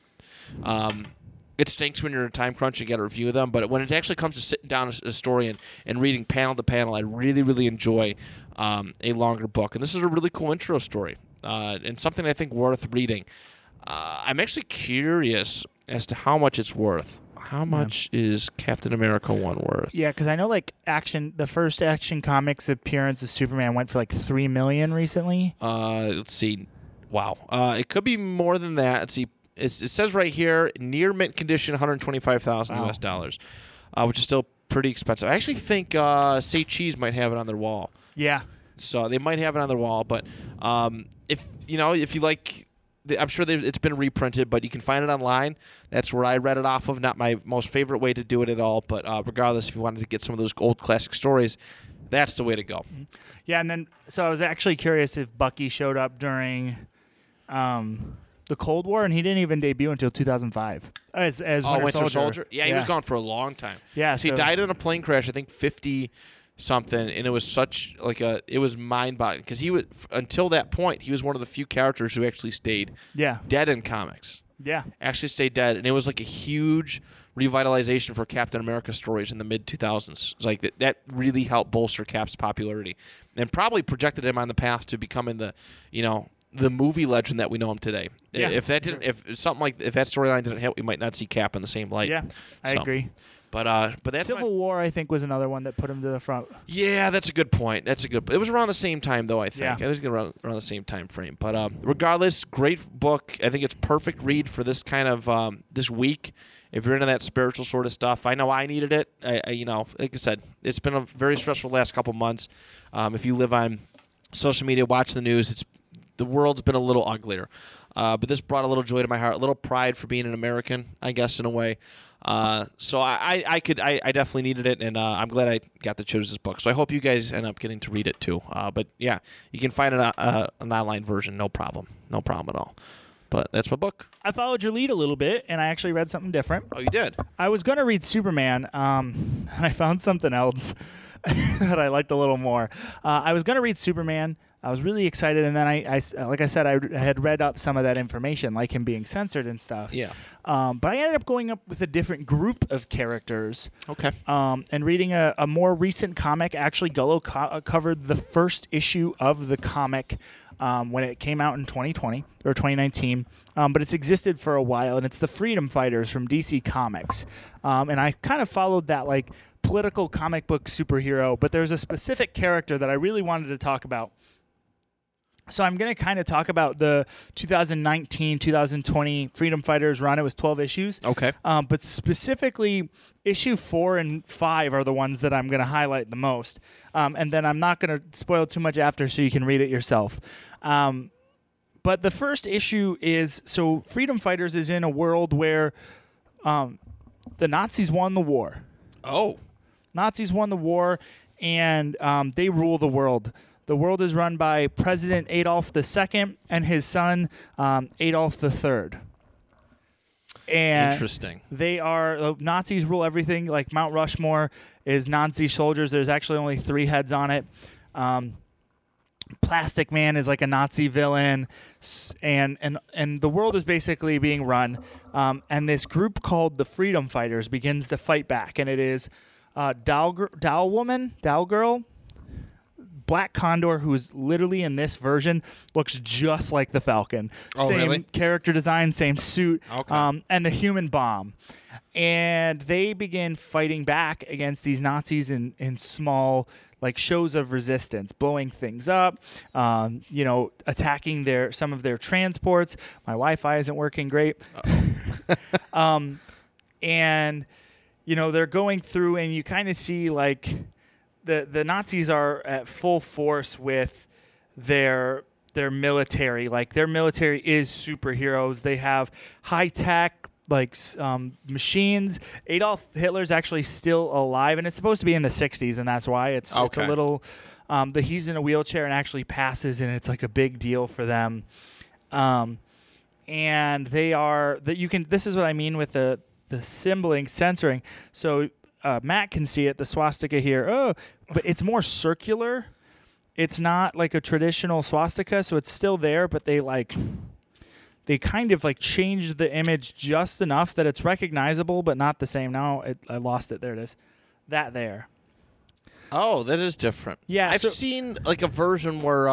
It stinks when you're in a time crunch, you got to review them. But when it actually comes to sitting down as a historian and reading panel to panel, I really, really enjoy a longer book. And this is a really cool intro story and something I think worth reading. I'm actually curious as to how much it's worth. How much is Captain America 1 worth? Yeah, because I know the first Action Comics appearance of Superman went for $3 million recently. Let's see. Wow. It could be more than that. Let's see. It says right here, near mint condition, $125,000 U.S. dollars, which is still pretty expensive. I actually think Say Cheese might have it on their wall. Yeah. So they might have it on their wall, but if you like, I'm sure it's been reprinted, but you can find it online. That's where I read it off of. Not my most favorite way to do it at all, but regardless, if you wanted to get some of those old classic stories, that's the way to go. Yeah, and then so I was actually curious if Bucky showed up during the Cold War, and he didn't even debut until 2005 as Winter Soldier. Yeah, he was gone for a long time. Yeah, he died in a plane crash, I think 50 something, and it was such it was mind boggling because he was until that point he was one of the few characters who actually stayed dead in comics. Yeah, actually stayed dead, and it was a huge revitalization for Captain America stories in the mid-2000s. That really helped bolster Cap's popularity, and probably projected him on the path to becoming the the movie legend that we know him today. Yeah, if that didn't, if something like if that storyline didn't help, we might not see Cap in the same light. Yeah, I agree. But that's Civil War, I think, was another one that put him to the front. Yeah, that's a good point. It was around the same time, though, I think. Yeah. I think around the same time frame. But regardless, great book. I think it's perfect read for this kind of this week. If you're into that spiritual sort of stuff, I know I needed it. I you know, like I said, it's been a very stressful last couple months. If you live on social media, watch the news. The world's been a little uglier. But this brought a little joy to my heart, a little pride for being an American, I guess, in a way. So I definitely needed it, and I'm glad I got to choose this book. So I hope you guys end up getting to read it too. But yeah, you can find an online version, no problem at all. But that's my book. I followed your lead a little bit, and I actually read something different. Oh, you did? I was going to read Superman, and I found something else that I liked a little more. I was going to read Superman. I was really excited, and then I like I said, I had read up some of that information, like him being censored and stuff. Yeah. But I ended up going up with a different group of characters. Okay. And reading a more recent comic. Actually, Gullo covered the first issue of the comic when it came out in 2020 or 2019. But it's existed for a while, and it's the Freedom Fighters from DC Comics. And I kind of followed that like political comic book superhero, but there's a specific character that I really wanted to talk about. So I'm going to kind of talk about the 2019-2020 Freedom Fighters run. It was 12 issues. Okay. But specifically, issue 4 and 5 are the ones that I'm going to highlight the most. And then I'm not going to spoil too much after, so you can read it yourself. But the first issue is, so Freedom Fighters is in a world where the Nazis won the war. Oh. Nazis won the war, and they rule the world. The world is run by President Adolf II and his son, Adolf III. And interesting. The Nazis rule everything. Like Mount Rushmore is Nazi soldiers. There's actually only 3 heads on it. Plastic Man is like a Nazi villain. And the world is basically being run. And this group called the Freedom Fighters begins to fight back. And it is Dow Girl. Black Condor, who's literally in this version, looks just like the Falcon. Oh, same really? Character design, same suit, okay. And the Human Bomb. And they begin fighting back against these Nazis in small like shows of resistance, blowing things up, attacking some of their transports. My Wi-Fi isn't working great. And, they're going through, and you kind of see like... The Nazis are at full force with their military. Like, their military is superheroes. They have high-tech, like, machines. Adolf Hitler's actually still alive, and it's supposed to be in the 60s, and that's why it's, okay. It's a little... but he's in a wheelchair and actually passes, and it's, like, a big deal for them. And they are... This is what I mean with the symboling censoring. So... Matt can see it, the swastika here. Oh, but it's more circular. It's not like a traditional swastika, so it's still there, but they kind of like changed the image just enough that it's recognizable, but not the same. Now I lost it. There it is. That there. Oh, that is different. Yeah. I've seen like a version where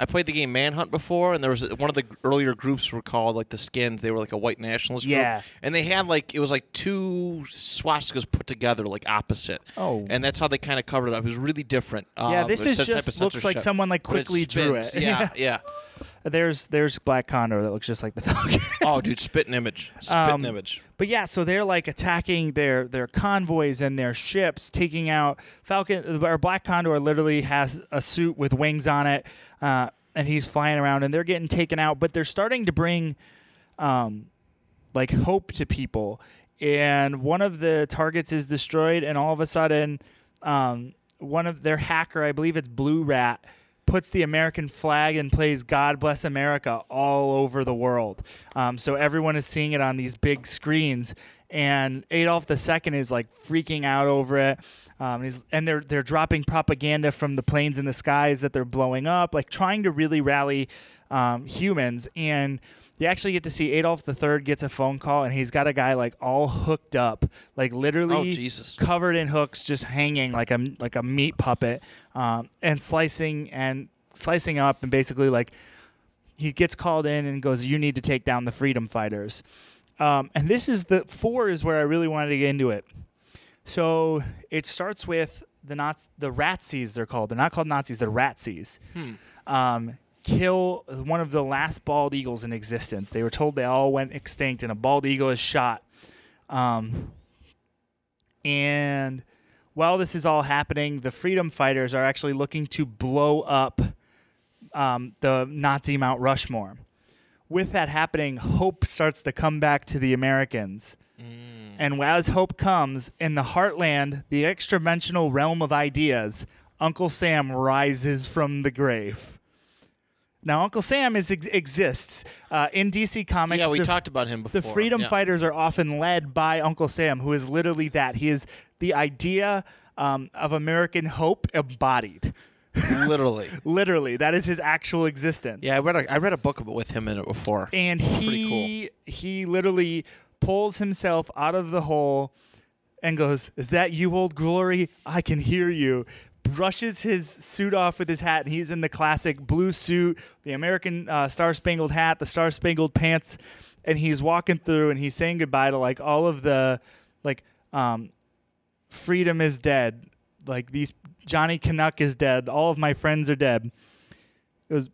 I played the game Manhunt before, and there was one of the earlier groups were called like the Skins. They were like a white nationalist group. Yeah. And they had like, it was like 2 swastikas put together like opposite. Oh. And that's how they kind of covered it up. It was really different. Yeah, this is just looks like someone like quickly drew it. Yeah, yeah. There's Black Condor that looks just like the Falcon. Oh, dude, spitting image. But yeah, so they're like attacking their convoys and their ships, taking out Falcon or Black Condor. Literally has a suit with wings on it, and he's flying around, and they're getting taken out. But they're starting to bring, like hope to people. And one of the targets is destroyed, and all of a sudden, one of their hacker, I believe it's Blue Rat, puts the American flag and plays God Bless America all over the world. So everyone is seeing it on these big screens. And Adolf II is like freaking out over it. And they're dropping propaganda from the planes in the skies that they're blowing up, like trying to really rally humans. And you actually get to see Adolf III gets a phone call, and he's got a guy like all hooked up, like literally covered in hooks, just hanging like a meat puppet, and slicing up, and basically like he gets called in and goes, you need to take down the freedom fighters. And this is the four is where I really wanted to get into it. So it starts with the Ratsies, they're called. They're not called Nazis, they're Ratsies. Kill one of the last bald eagles in existence. They were told they all went extinct, and a bald eagle is shot. And while this is all happening, the freedom fighters are actually looking to blow up the Nazi Mount Rushmore. With that happening, hope starts to come back to the Americans. And as hope comes, in the heartland, the extra-dimensional realm of ideas, Uncle Sam rises from the grave. Now, Uncle Sam exists. In DC Comics... Yeah, we talked about him before. The freedom fighters are often led by Uncle Sam, who is literally that. He is the idea of American hope embodied. Literally. That is his actual existence. Yeah, I read a book with him in it before. And he literally pulls himself out of the hole and goes, is that you, old glory? I can hear you. Brushes his suit off with his hat, and he's in the classic blue suit, the American Star-Spangled hat, the Star-Spangled pants, and he's walking through, and he's saying goodbye to, like, all of the, like, freedom is dead. Like, these... Johnny Canuck is dead. All of my friends are dead. It was,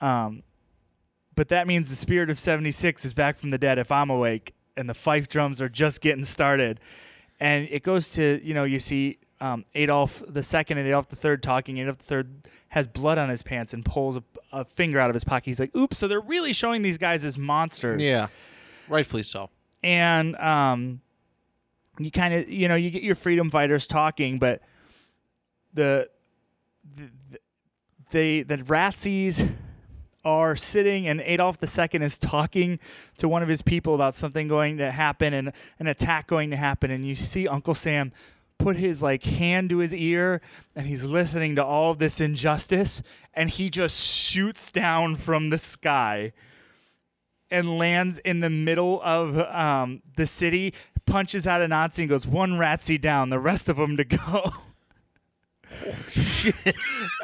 but that means the spirit of 76 is back from the dead if I'm awake, and the fife drums are just getting started. And it goes to, you see Adolf the second and Adolf the third talking. Adolf the third has blood on his pants and pulls a finger out of his pocket. He's like, oops, so they're really showing these guys as monsters. Yeah, rightfully so. And you kind of, you get your freedom fighters talking, but... The Ratsies are sitting, and Adolf II is talking to one of his people about something going to happen and an attack going to happen. And you see Uncle Sam put his hand to his ear, and he's listening to all of this injustice, and he just shoots down from the sky and lands in the middle of the city, punches out a Nazi and goes, one Ratsie down, the rest of them to go.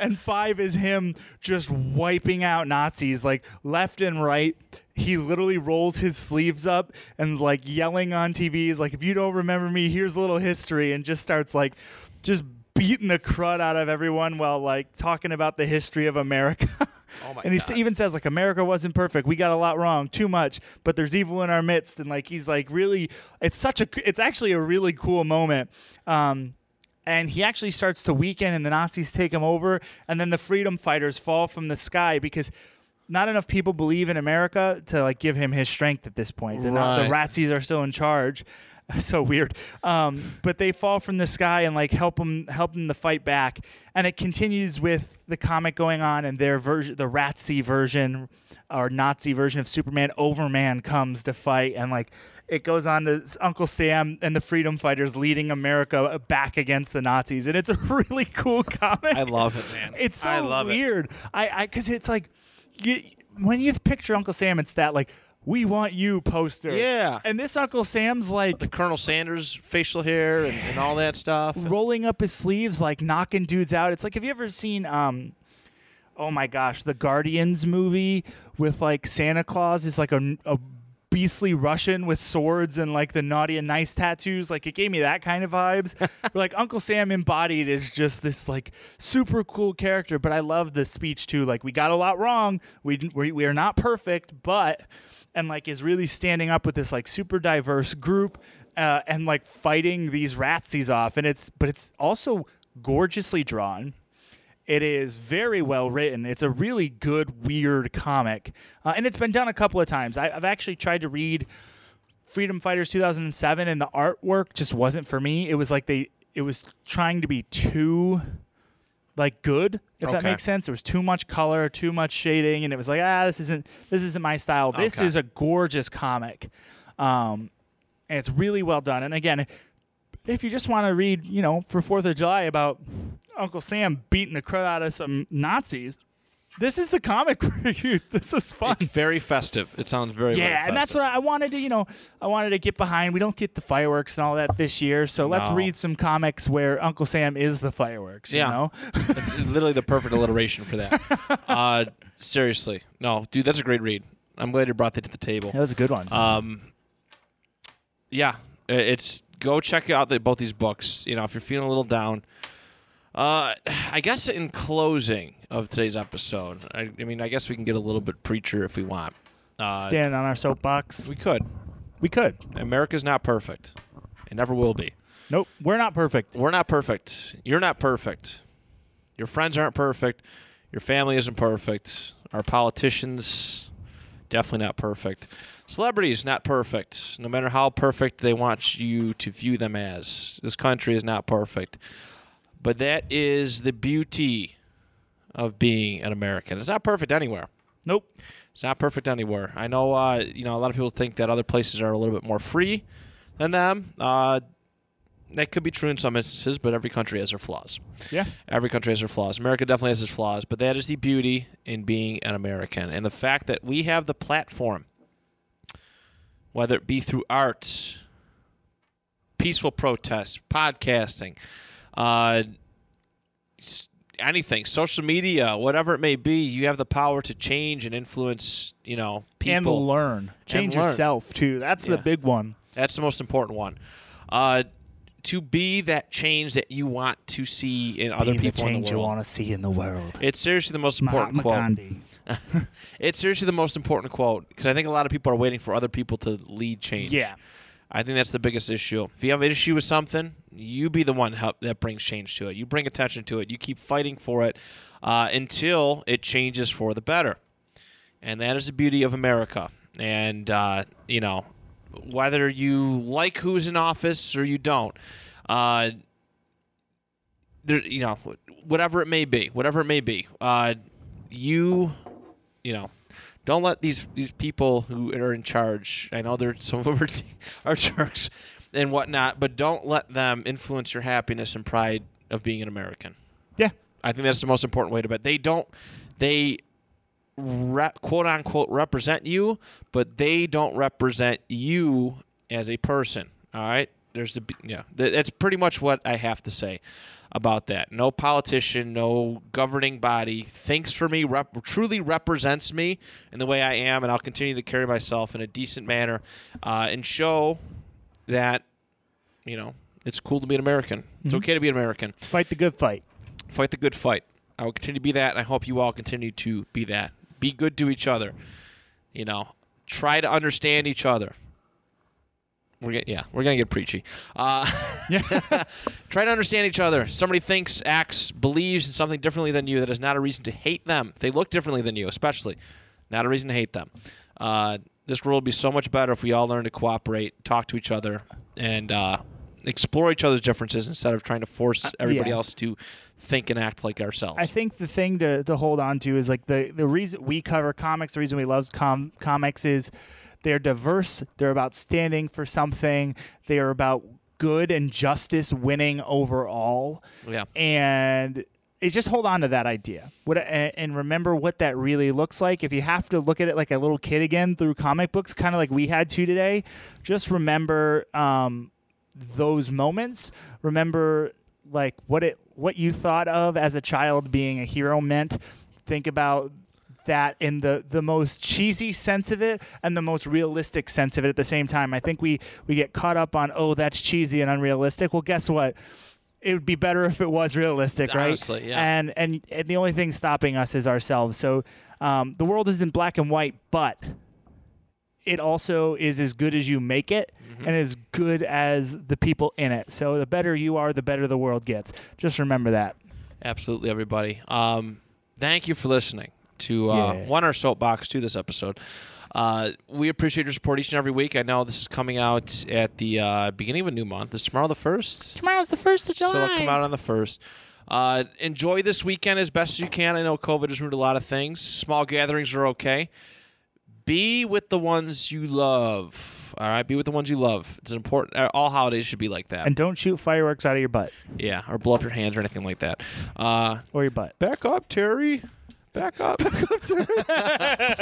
And five is him just wiping out Nazis left and right. He literally rolls his sleeves up and yelling on TV is if you don't remember me, here's a little history, and just starts just beating the crud out of everyone while talking about the history of America. Oh my God. And he even says America wasn't perfect. We got a lot wrong, too much, but there's evil in our midst. And he's really, it's actually a really cool moment. And he actually starts to weaken, and the Nazis take him over, and then the freedom fighters fall from the sky because not enough people believe in America to give him his strength at this point. Right. The Ratsies are still in charge. So weird. But they fall from the sky and help him to fight back. And it continues with the comic going on, and their version, the Ratsie version or Nazi version of Superman, Overman, comes to fight, and it goes on to Uncle Sam and the freedom fighters leading America back against the Nazis. And it's a really cool comic. I love it, man. It's so weird. Because it's when you picture Uncle Sam, it's that we want you poster. Yeah. And this Uncle Sam's the Colonel Sanders facial hair and all that stuff. Rolling up his sleeves, knocking dudes out. It's have you ever seen... oh my gosh, the Guardians movie with Santa Claus is a beastly Russian with swords and the naughty and nice tattoos. It gave me that kind of vibes. Uncle Sam embodied is just this super cool character. But I love the speech too. We got a lot wrong. We are not perfect, but is really standing up with this super diverse group and fighting these Ratsies off. And it's also gorgeously drawn. It is very well written. It's a really good, weird comic. And it's been done a couple of times. I've actually tried to read Freedom Fighters 2007, and the artwork just wasn't for me. It was it was trying to be too good, if that makes sense. There was too much color, too much shading, and it was this isn't my style. Okay. This is a gorgeous comic. And it's really well done. And again, if you just want to read, for 4th of July about Uncle Sam beating the crud out of some Nazis, This is the comic review. This is fun. It's very festive. It sounds very, very festive. Yeah, and that's what I wanted to, get behind. We don't get the fireworks and all that this year, so let's read some comics where Uncle Sam is the fireworks, It's literally the perfect alliteration for that. Seriously. No, dude, that's a great read. I'm glad you brought that to the table. That was a good one. Go check out both these books. If you're feeling a little down. I guess in closing of today's episode, I mean, I guess we can get a little bit preacher if we want. Standing on our soapbox. We could. America's not perfect. It never will be. Nope. We're not perfect. You're not perfect. Your friends aren't perfect. Your family isn't perfect. Our politicians, definitely not perfect. Celebrities, not perfect. No matter how perfect they want you to view them as. This country is not perfect. But that is the beauty of being an American. It's not perfect anywhere. Nope. It's not perfect anywhere. I know, a lot of people think that other places are a little bit more free than them. That could be true in some instances, but every country has their flaws. Yeah. Every country has their flaws. America definitely has its flaws, but that is the beauty in being an American. And the fact that we have the platform, whether it be through arts, peaceful protests, podcasting, anything, social media, whatever it may be, you have the power to change and influence, people. And learn. Change yourself, too. That's the big one. That's the most important one. To be that change that you want to see in other people in the world. Change you want to see in the world. It's seriously the most important quote. It's seriously the most important quote, because I think a lot of people are waiting for other people to lead change. Yeah. I think that's the biggest issue. If you have an issue with something, you be the one that brings change to it. You bring attention to it. You keep fighting for it until it changes for the better. And that is the beauty of America. And, whether you like who's in office or you don't, whatever it may be, don't let these people who are in charge, I know some of them are jerks and whatnot, but don't let them influence your happiness and pride of being an American. Yeah. I think that's the most important way to bet. They quote-unquote represent you, but they don't represent you as a person, all right? That's pretty much what I have to say about that. No politician, no governing body thinks for me, truly represents me in the way I am, and I'll continue to carry myself in a decent manner and show that, it's cool to be an American. It's okay to be an American. Fight the good fight. Fight the good fight. I will continue to be that, and I hope you all continue to be that. Be good to each other. Try to understand each other. We're going to get preachy. Try to understand each other. Somebody thinks, acts, believes in something differently than you. That is not a reason to hate them. If they look differently than you, especially, not a reason to hate them. This world would be so much better if we all learned to cooperate, talk to each other, and explore each other's differences instead of trying to force everybody else to think and act like ourselves. I think the thing to hold on to is like the reason we cover comics, the reason we love comics is they're diverse. They're about standing for something. They are about good and justice winning overall. Yeah. And it's just hold on to that idea and remember what that really looks like. If you have to look at it like a little kid again through comic books, kind of like we had to today, just remember those moments. Remember like what you thought of as a child being a hero meant. Think about that in the most cheesy sense of it and the most realistic sense of it at the same time. I think we get caught up on, that's cheesy and unrealistic. Well, guess what? It would be better if it was realistic, right? Honestly, yeah. And the only thing stopping us is ourselves. So the world isn't black and white, but it also is as good as you make it and as good as the people in it. So the better you are, the better the world gets. Just remember that. Absolutely, everybody. Thank you for listening to our soapbox to this episode. We appreciate your support each and every week. I know this is coming out at the beginning of a new month. Is tomorrow the 1st? Tomorrow's the 1st of July. So it'll come out on the 1st. Enjoy this weekend as best as you can. I know COVID has ruined a lot of things. Small gatherings are okay. Be with the ones you love. All right? Be with the ones you love. It's important. All holidays should be like that. And don't shoot fireworks out of your butt. Yeah, or blow up your hands or anything like that. Or your butt. Back up, Terry. Back up. Back up to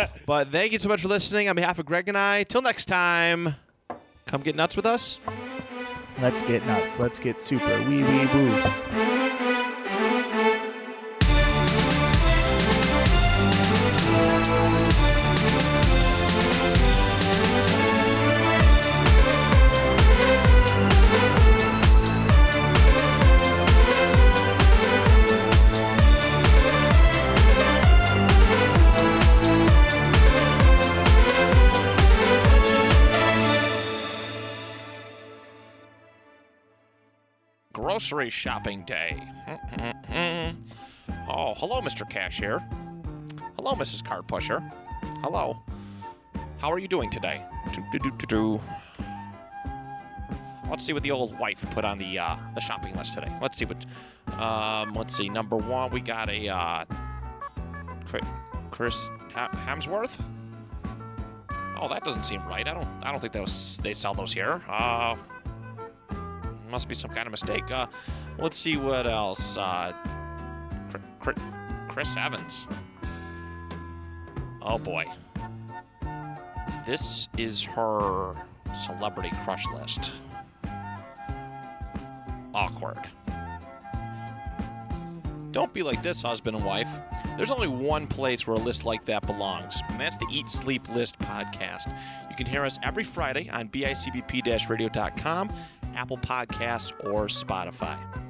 it. But thank you so much for listening. On behalf of Greg and I, till next time, come get nuts with us. Let's get nuts. Let's get super. Wee, wee, woo. Grocery shopping day. Oh, hello, Mr. Cashier. Hello, Mrs. Card Pusher. Hello. How are you doing today? Let's see what the old wife put on the shopping list today. Let's see what. Let's see. Number one, we got a Chris Hemsworth. Oh, that doesn't seem right. I don't think they sell those here. Must be some kind of mistake. Let's see what else. Chris Evans. Oh boy. This is her celebrity crush list. Awkward. Don't be like this, husband and wife. There's only one place where a list like that belongs, and that's the Eat Sleep List podcast. You can hear us every Friday on BICBP-radio.com, Apple Podcasts, or Spotify.